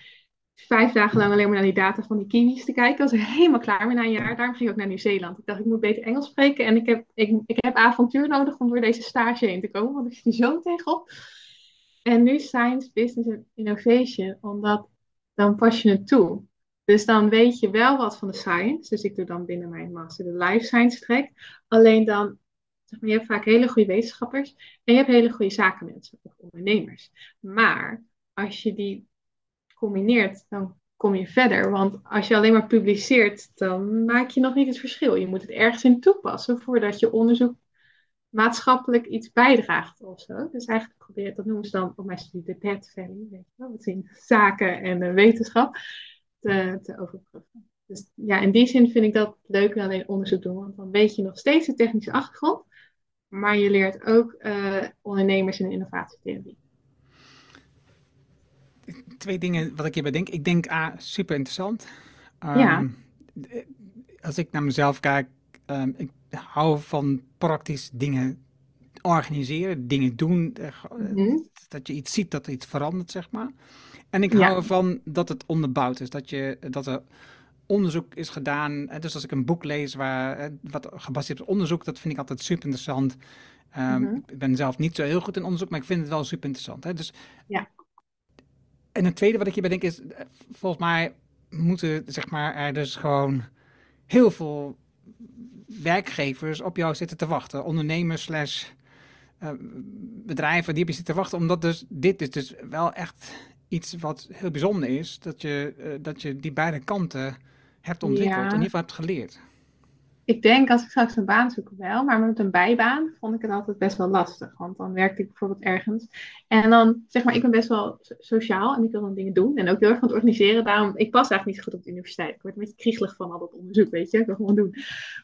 5 dagen lang alleen maar naar die data van die kiwis te kijken. Ik was helemaal klaar mee na een jaar. Daarom ging ik ook naar Nieuw-Zeeland. Ik dacht, ik moet beter Engels spreken. En ik heb avontuur nodig om door deze stage heen te komen. Want ik zie zo tegenop. En nu Science, Business en Innovation. Omdat dan pas je het toe. Dus dan weet je wel wat van de science. Dus ik doe dan binnen mijn master de life science track. Alleen dan, zeg maar, je hebt vaak hele goede wetenschappers. En je hebt hele goede zakenmensen of ondernemers. Maar als je die combineert, dan kom je verder. Want als je alleen maar publiceert, dan maak je nog niet het verschil. Je moet het ergens in toepassen voordat je onderzoek maatschappelijk iets bijdraagt of zo. Dus eigenlijk probeer ik, dat noemen ze dan op mijn studie de dead valley, weet je wel, wat zien zaken en wetenschap te overbruggen. Dus ja, in die zin vind ik dat leuker alleen onderzoek doen, want dan weet je nog steeds de technische achtergrond, maar je leert ook ondernemers en innovatietheorie. Twee dingen wat ik hierbij denk. Ik denk, super interessant. Als ik naar mezelf kijk, ik hou van praktisch dingen organiseren, dingen doen. Dat je iets ziet, dat er iets verandert, zeg maar. En ik hou ervan dat het onderbouwd is. Dat er onderzoek is gedaan. Dus als ik een boek lees wat gebaseerd op onderzoek, dat vind ik altijd super interessant. Ik ben zelf niet zo heel goed in onderzoek, maar ik vind het wel super interessant. Hè? Dus ja. En het tweede wat ik hierbij denk is, volgens mij moeten, zeg maar, er dus gewoon heel veel werkgevers op jou zitten te wachten. Ondernemers / bedrijven die op je zitten te wachten. Omdat dus, dit is dus wel echt iets wat heel bijzonder is. Dat je die beide kanten hebt ontwikkeld. Ja. In ieder geval hebt geleerd. Ik denk als ik straks een baan zoek wel. Maar met een bijbaan vond ik het altijd best wel lastig. Want dan werkte ik bijvoorbeeld ergens. En dan zeg maar, ik ben best wel sociaal. En ik wil dan dingen doen. En ook heel erg van het organiseren. Daarom, ik pas eigenlijk niet zo goed op de universiteit. Ik word een beetje kriegelig van al dat onderzoek. Weet je, ik wil gewoon doen.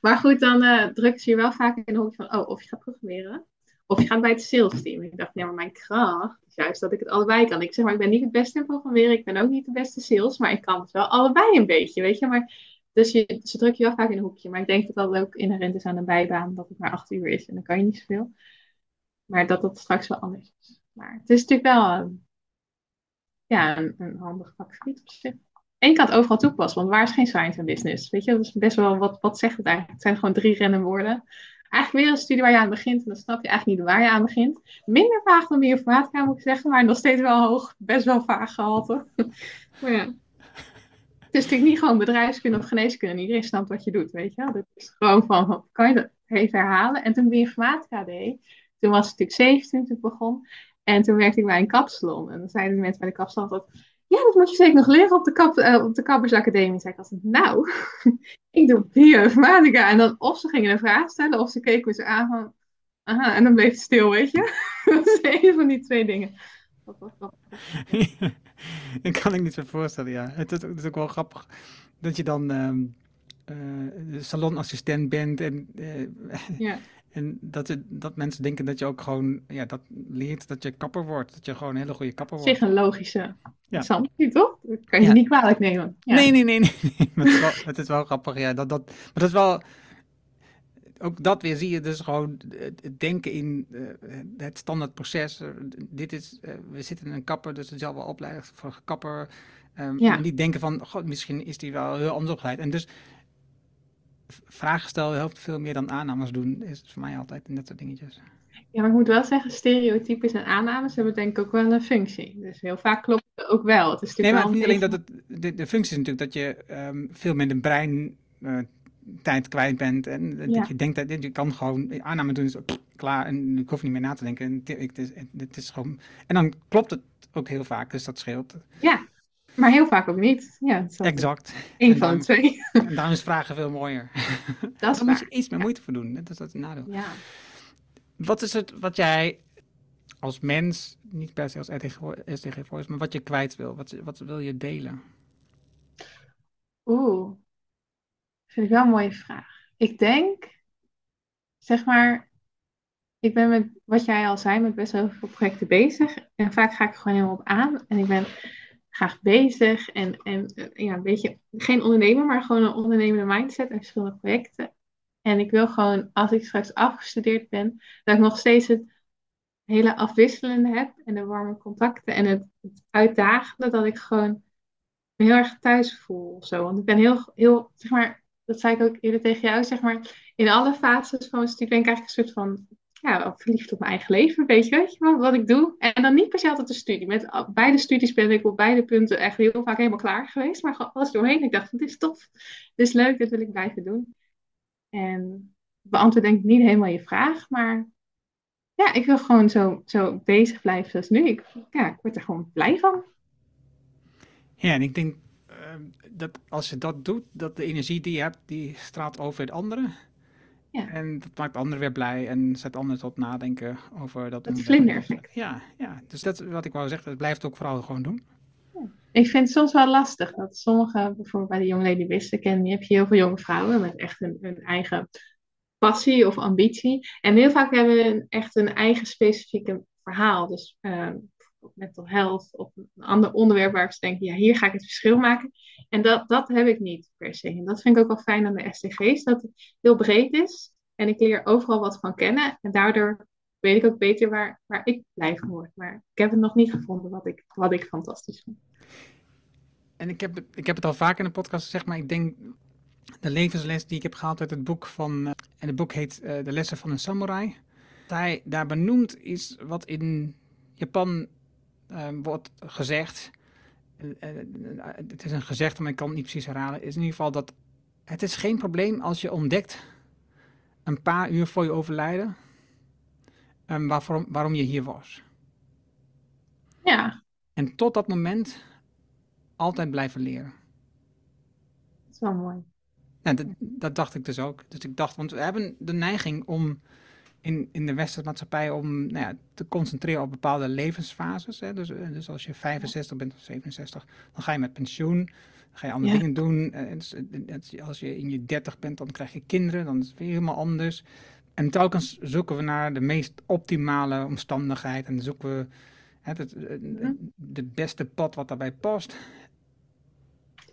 Maar goed, dan drukken ze je wel vaak in de hoek van. Oh, of je gaat programmeren. Of je gaat bij het sales team. En ik dacht, nee, maar mijn kracht is juist dat ik het allebei kan. Ik zeg maar, ik ben niet het beste in programmeren. Ik ben ook niet de beste sales. Maar ik kan het wel allebei een beetje, weet je. Maar... Dus ze drukken je wel vaak in een hoekje. Maar ik denk dat dat ook inherent is aan een bijbaan. Dat het maar 8 uur is en dan kan je niet zoveel. Maar dat dat straks wel anders is. Maar het is natuurlijk wel een handig vakgebied op zich. En je kan het overal toepassen. Want waar is geen science en business? Weet je, dat is best wel wat zegt het eigenlijk. Het zijn gewoon 3 random woorden. Eigenlijk weer een studie waar je aan begint. En dan snap je eigenlijk niet waar je aan begint. Minder vaag dan de informatica moet ik zeggen. Maar nog steeds wel hoog. Best wel vaag gehalte. Maar ja. Het is natuurlijk niet gewoon bedrijfskunde of geneeskunde. Iedereen snapt wat je doet, weet je. Dat is gewoon van, kan je dat even herhalen? En toen ik de informatica deed, toen was ik natuurlijk 17 toen ik begon. En toen werkte ik bij een kapsalon. En dan zeiden de mensen bij de kapsalon altijd... Ja, dat moet je zeker nog leren op de kappersacademie. En zei ik altijd, nou, ik doe bioinformatica. En dan of ze gingen een vraag stellen, of ze keken me zo aan van... Aha, en dan bleef het stil, weet je. Dat is één van die 2 dingen. Dat. Dat kan ik niet meer voorstellen, ja. Het is ook wel grappig dat je dan salonassistent bent en dat mensen denken dat je ook gewoon dat leert dat je kapper wordt. Dat je gewoon een hele goede kapper wordt. Zich een logische. Ja. Sam, toch? Dat kan je niet kwalijk nemen. Ja. Nee. Maar het is wel grappig, ja. Maar dat is wel... Ook dat weer zie je dus gewoon het denken in het standaardproces. We zitten in een kapper, dus het is wel opleiding voor een kapper. Niet denken van, god, misschien is die wel heel anders opgeleid. En dus vragen stellen helpt veel meer dan aannames doen. Is voor mij altijd in dat soort dingetjes. Ja, maar ik moet wel zeggen, stereotypes en aannames hebben denk ik ook wel een functie. Dus heel vaak klopt het ook wel. Het is maar niet alleen dat het... De functie is natuurlijk dat je veel met een brein... tijd kwijt bent en dat je denkt dat je kan gewoon aanname doen, is klaar en ik hoef niet meer na te denken. Het is gewoon... En dan klopt het ook heel vaak, dus dat scheelt. Ja, maar heel vaak ook niet. Ja, exact. Eén van de 2. En daarom is vragen veel mooier. Daar moet je iets meer moeite voor doen, dat is het nadeel. Ja. Wat is het wat jij als mens, niet per se als SDG Voice, maar wat je kwijt wil? Wat wil je delen? Oeh. Vind ik wel een mooie vraag. Ik denk, zeg maar, ik ben met wat jij al zei, met best wel veel projecten bezig. En vaak ga ik er gewoon helemaal op aan. En ik ben graag bezig en een beetje, geen ondernemer, maar gewoon een ondernemende mindset en verschillende projecten. En ik wil gewoon, als ik straks afgestudeerd ben, dat ik nog steeds het hele afwisselende heb. En de warme contacten en het uitdagende, dat ik gewoon... me heel erg thuis voel of zo. Want ik ben heel, zeg maar, dat zei ik ook eerder tegen jou, zeg maar, in alle fases van mijn studie ben ik eigenlijk een soort van, verliefd op mijn eigen leven, weet je wat ik doe. En dan niet per se altijd de studie. Met beide studies ben ik op beide punten echt heel vaak helemaal klaar geweest, maar gewoon alles doorheen. Ik dacht, dit is tof, dit is leuk, dit wil ik blijven doen. En beantwoord denk ik niet helemaal je vraag, maar ja, ik wil gewoon zo bezig blijven zoals nu. Ik word er gewoon blij van. Ja, en ik denk dat als je dat doet, dat de energie die je hebt, die straalt over in anderen. Ja. En dat maakt anderen weer blij en zet anderen tot nadenken over dat. Dat vlindereffect. Ja, dus dat is wat ik wou zeggen, dat blijft ook vooral gewoon doen. Ja. Ik vind het soms wel lastig dat sommige, bijvoorbeeld bij de Young Ladies Business Academy, heb je heel veel jonge vrouwen met echt hun eigen passie of ambitie. En heel vaak hebben we echt een eigen specifieke verhaal. Dus... mental health of een ander onderwerp waar ze denken, hier ga ik het verschil maken. En dat heb ik niet per se. En dat vind ik ook wel fijn aan de SDG's, dat het heel breed is. En ik leer overal wat van kennen. En daardoor weet ik ook beter waar ik blij van word. Maar ik heb het nog niet gevonden wat ik fantastisch vind. En ik heb het al vaak in de podcast gezegd, maar ik denk de levensles die ik heb gehaald uit het boek van... En het boek heet De Lessen van een Samurai. Hij daar benoemd is wat in Japan... wordt gezegd, het is een gezegde, maar ik kan het niet precies herhalen, is in ieder geval dat het is geen probleem als je ontdekt een paar uur voor je overlijden, waarom je hier was. Ja. En tot dat moment altijd blijven leren. Dat is wel mooi. Ja, dat dacht ik dus ook. Dus ik dacht, want we hebben de neiging om in de westerse maatschappij om te concentreren op bepaalde levensfases. Hè? Dus als je 65 bent of 67, dan ga je met pensioen. Dan ga je andere dingen doen. Als je in je 30 bent, dan krijg je kinderen. Dan is het weer helemaal anders. En telkens zoeken we naar de meest optimale omstandigheid. En zoeken we de beste pad wat daarbij past.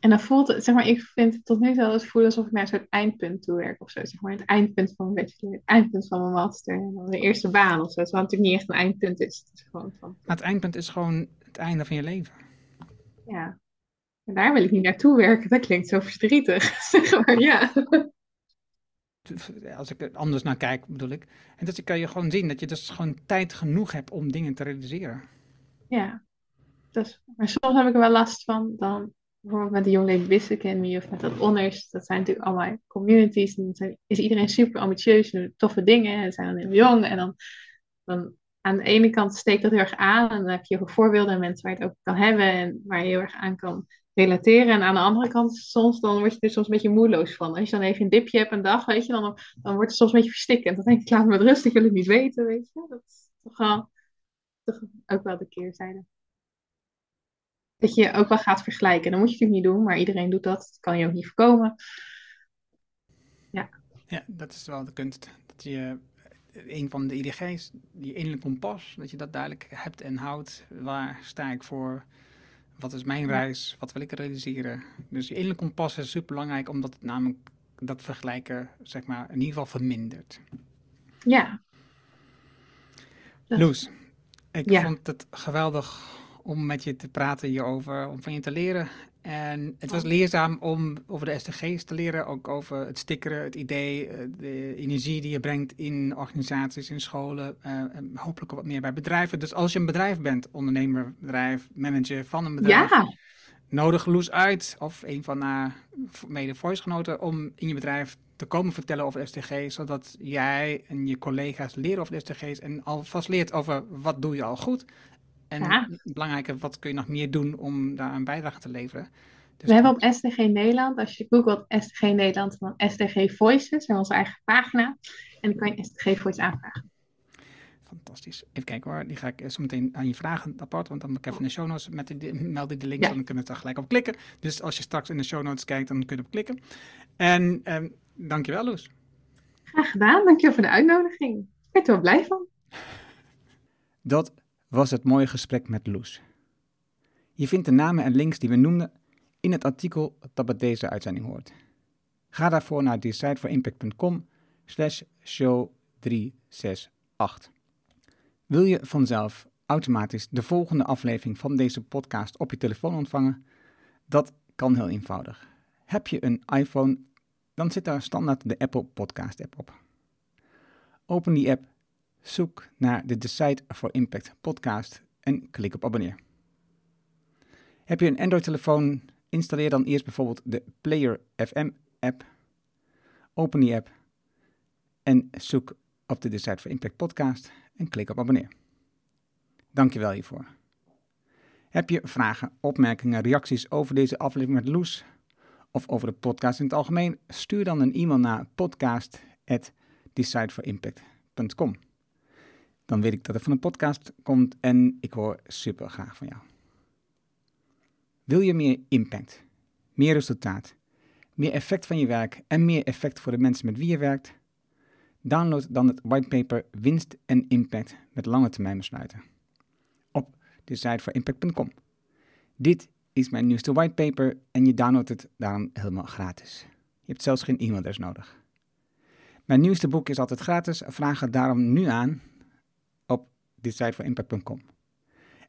En dan voelt het, zeg maar, ik vind het tot nu toe altijd voelen alsof ik naar zo'n eindpunt toe werk of zo. Zeg maar, het eindpunt van mijn bachelor, het eindpunt van mijn master en dan de eerste baan of zo. Terwijl het natuurlijk niet echt een eindpunt is. Het is gewoon van... Maar het eindpunt is gewoon het einde van je leven. Ja. En daar wil ik niet naartoe werken. Dat klinkt zo verdrietig. Zeg maar, ja. Als ik er anders naar kijk, bedoel ik. En dat kan je gewoon zien dat je dus gewoon tijd genoeg hebt om dingen te realiseren. Ja. Dus, maar soms heb ik er wel last van dan... Bijvoorbeeld met de Young Ladies Business Academy of met dat Honors. Dat zijn natuurlijk allemaal communities. En dan is iedereen super ambitieus en doet toffe dingen. En zijn dan heel jong. En dan aan de ene kant steekt dat heel erg aan. En dan heb je heel veel voorbeelden en mensen waar je het ook kan hebben. En waar je heel erg aan kan relateren. En aan de andere kant, soms dan word je er soms een beetje moedeloos van. Als je dan even een dipje hebt een dag, weet je. Dan wordt het soms een beetje verstikkend. Dan denk ik, laat me met rust. Ik wil het niet weten, weet je. Dat is toch ook wel de keerzijde. Dat je ook wel gaat vergelijken. Dat moet je natuurlijk niet doen, maar iedereen doet dat. Dat kan je ook niet voorkomen. Ja. Ja, dat is wel de kunst. Dat je een van de IDG's, die innerlijk kompas, dat je dat duidelijk hebt en houdt. Waar sta ik voor? Wat is mijn reis? Wat wil ik realiseren? Dus je innerlijk kompas is super belangrijk, omdat het namelijk dat vergelijken, zeg maar, in ieder geval vermindert. Ja. Loes, ik vond het geweldig om met je te praten hierover, om van je te leren. En het was leerzaam om over de SDG's te leren, ook over het stickeren, het idee, de energie die je brengt in organisaties, in scholen, en hopelijk wat meer bij bedrijven. Dus als je een bedrijf bent, ondernemer, bedrijf, manager van een bedrijf, nodig Loes uit, of een van haar mede-voice-genoten, om in je bedrijf te komen vertellen over SDG's, zodat jij en je collega's leren over de SDG's en alvast leert over wat doe je al goed. En belangrijker, wat kun je nog meer doen om daar een bijdrage te leveren? Dus we hebben op SDG Nederland, als je googelt SDG Nederland, dan SDG Voice, zijn onze eigen pagina. En dan kan je SDG Voice aanvragen. Fantastisch. Even kijken hoor, die ga ik zo meteen aan je vragen apart, want dan moet ik even in de show notes melden die links, dan kunnen we daar gelijk op klikken. Dus als je straks in de show notes kijkt, dan kun je op klikken. En dankjewel Loes. Graag gedaan, dankjewel voor de uitnodiging. Ik ben er wel blij van. Dat was het mooie gesprek met Loes. Je vindt de namen en links die we noemden in het artikel dat bij deze uitzending hoort. Ga daarvoor naar decideforimpact.com/show368. Wil je vanzelf automatisch de volgende aflevering van deze podcast op je telefoon ontvangen? Dat kan heel eenvoudig. Heb je een iPhone, dan zit daar standaard de Apple Podcast app op. Open die app. Zoek naar de Decide for Impact podcast en klik op abonneer. Heb je een Android-telefoon, installeer dan eerst bijvoorbeeld de Player FM app. Open die app en zoek op de Decide for Impact podcast en klik op abonneer. Dankjewel hiervoor. Heb je vragen, opmerkingen, reacties over deze aflevering met Loes of over de podcast in het algemeen? Stuur dan een e-mail naar podcast@decideforimpact.com. Dan weet ik dat er van een podcast komt en ik hoor super graag van jou. Wil je meer impact, meer resultaat, meer effect van je werk en meer effect voor de mensen met wie je werkt? Download dan het whitepaper Winst en Impact met lange termijn besluiten op decideforimpact.com. Dit is mijn nieuwste whitepaper en je downloadt het daarom helemaal gratis. Je hebt zelfs geen e-mailadres nodig. Mijn nieuwste boek is altijd gratis, vraag het daarom nu aan decideforimpact.com.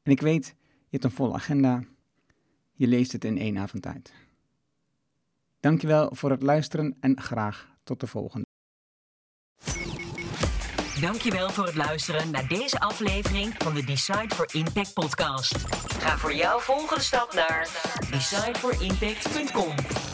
En ik weet, je hebt een volle agenda. Je leest het in 1 avond uit. Dankjewel voor het luisteren en graag tot de volgende. Dankjewel voor het luisteren naar deze aflevering van de Decide for Impact podcast. Ga voor jouw volgende stap naar decideforimpact.com.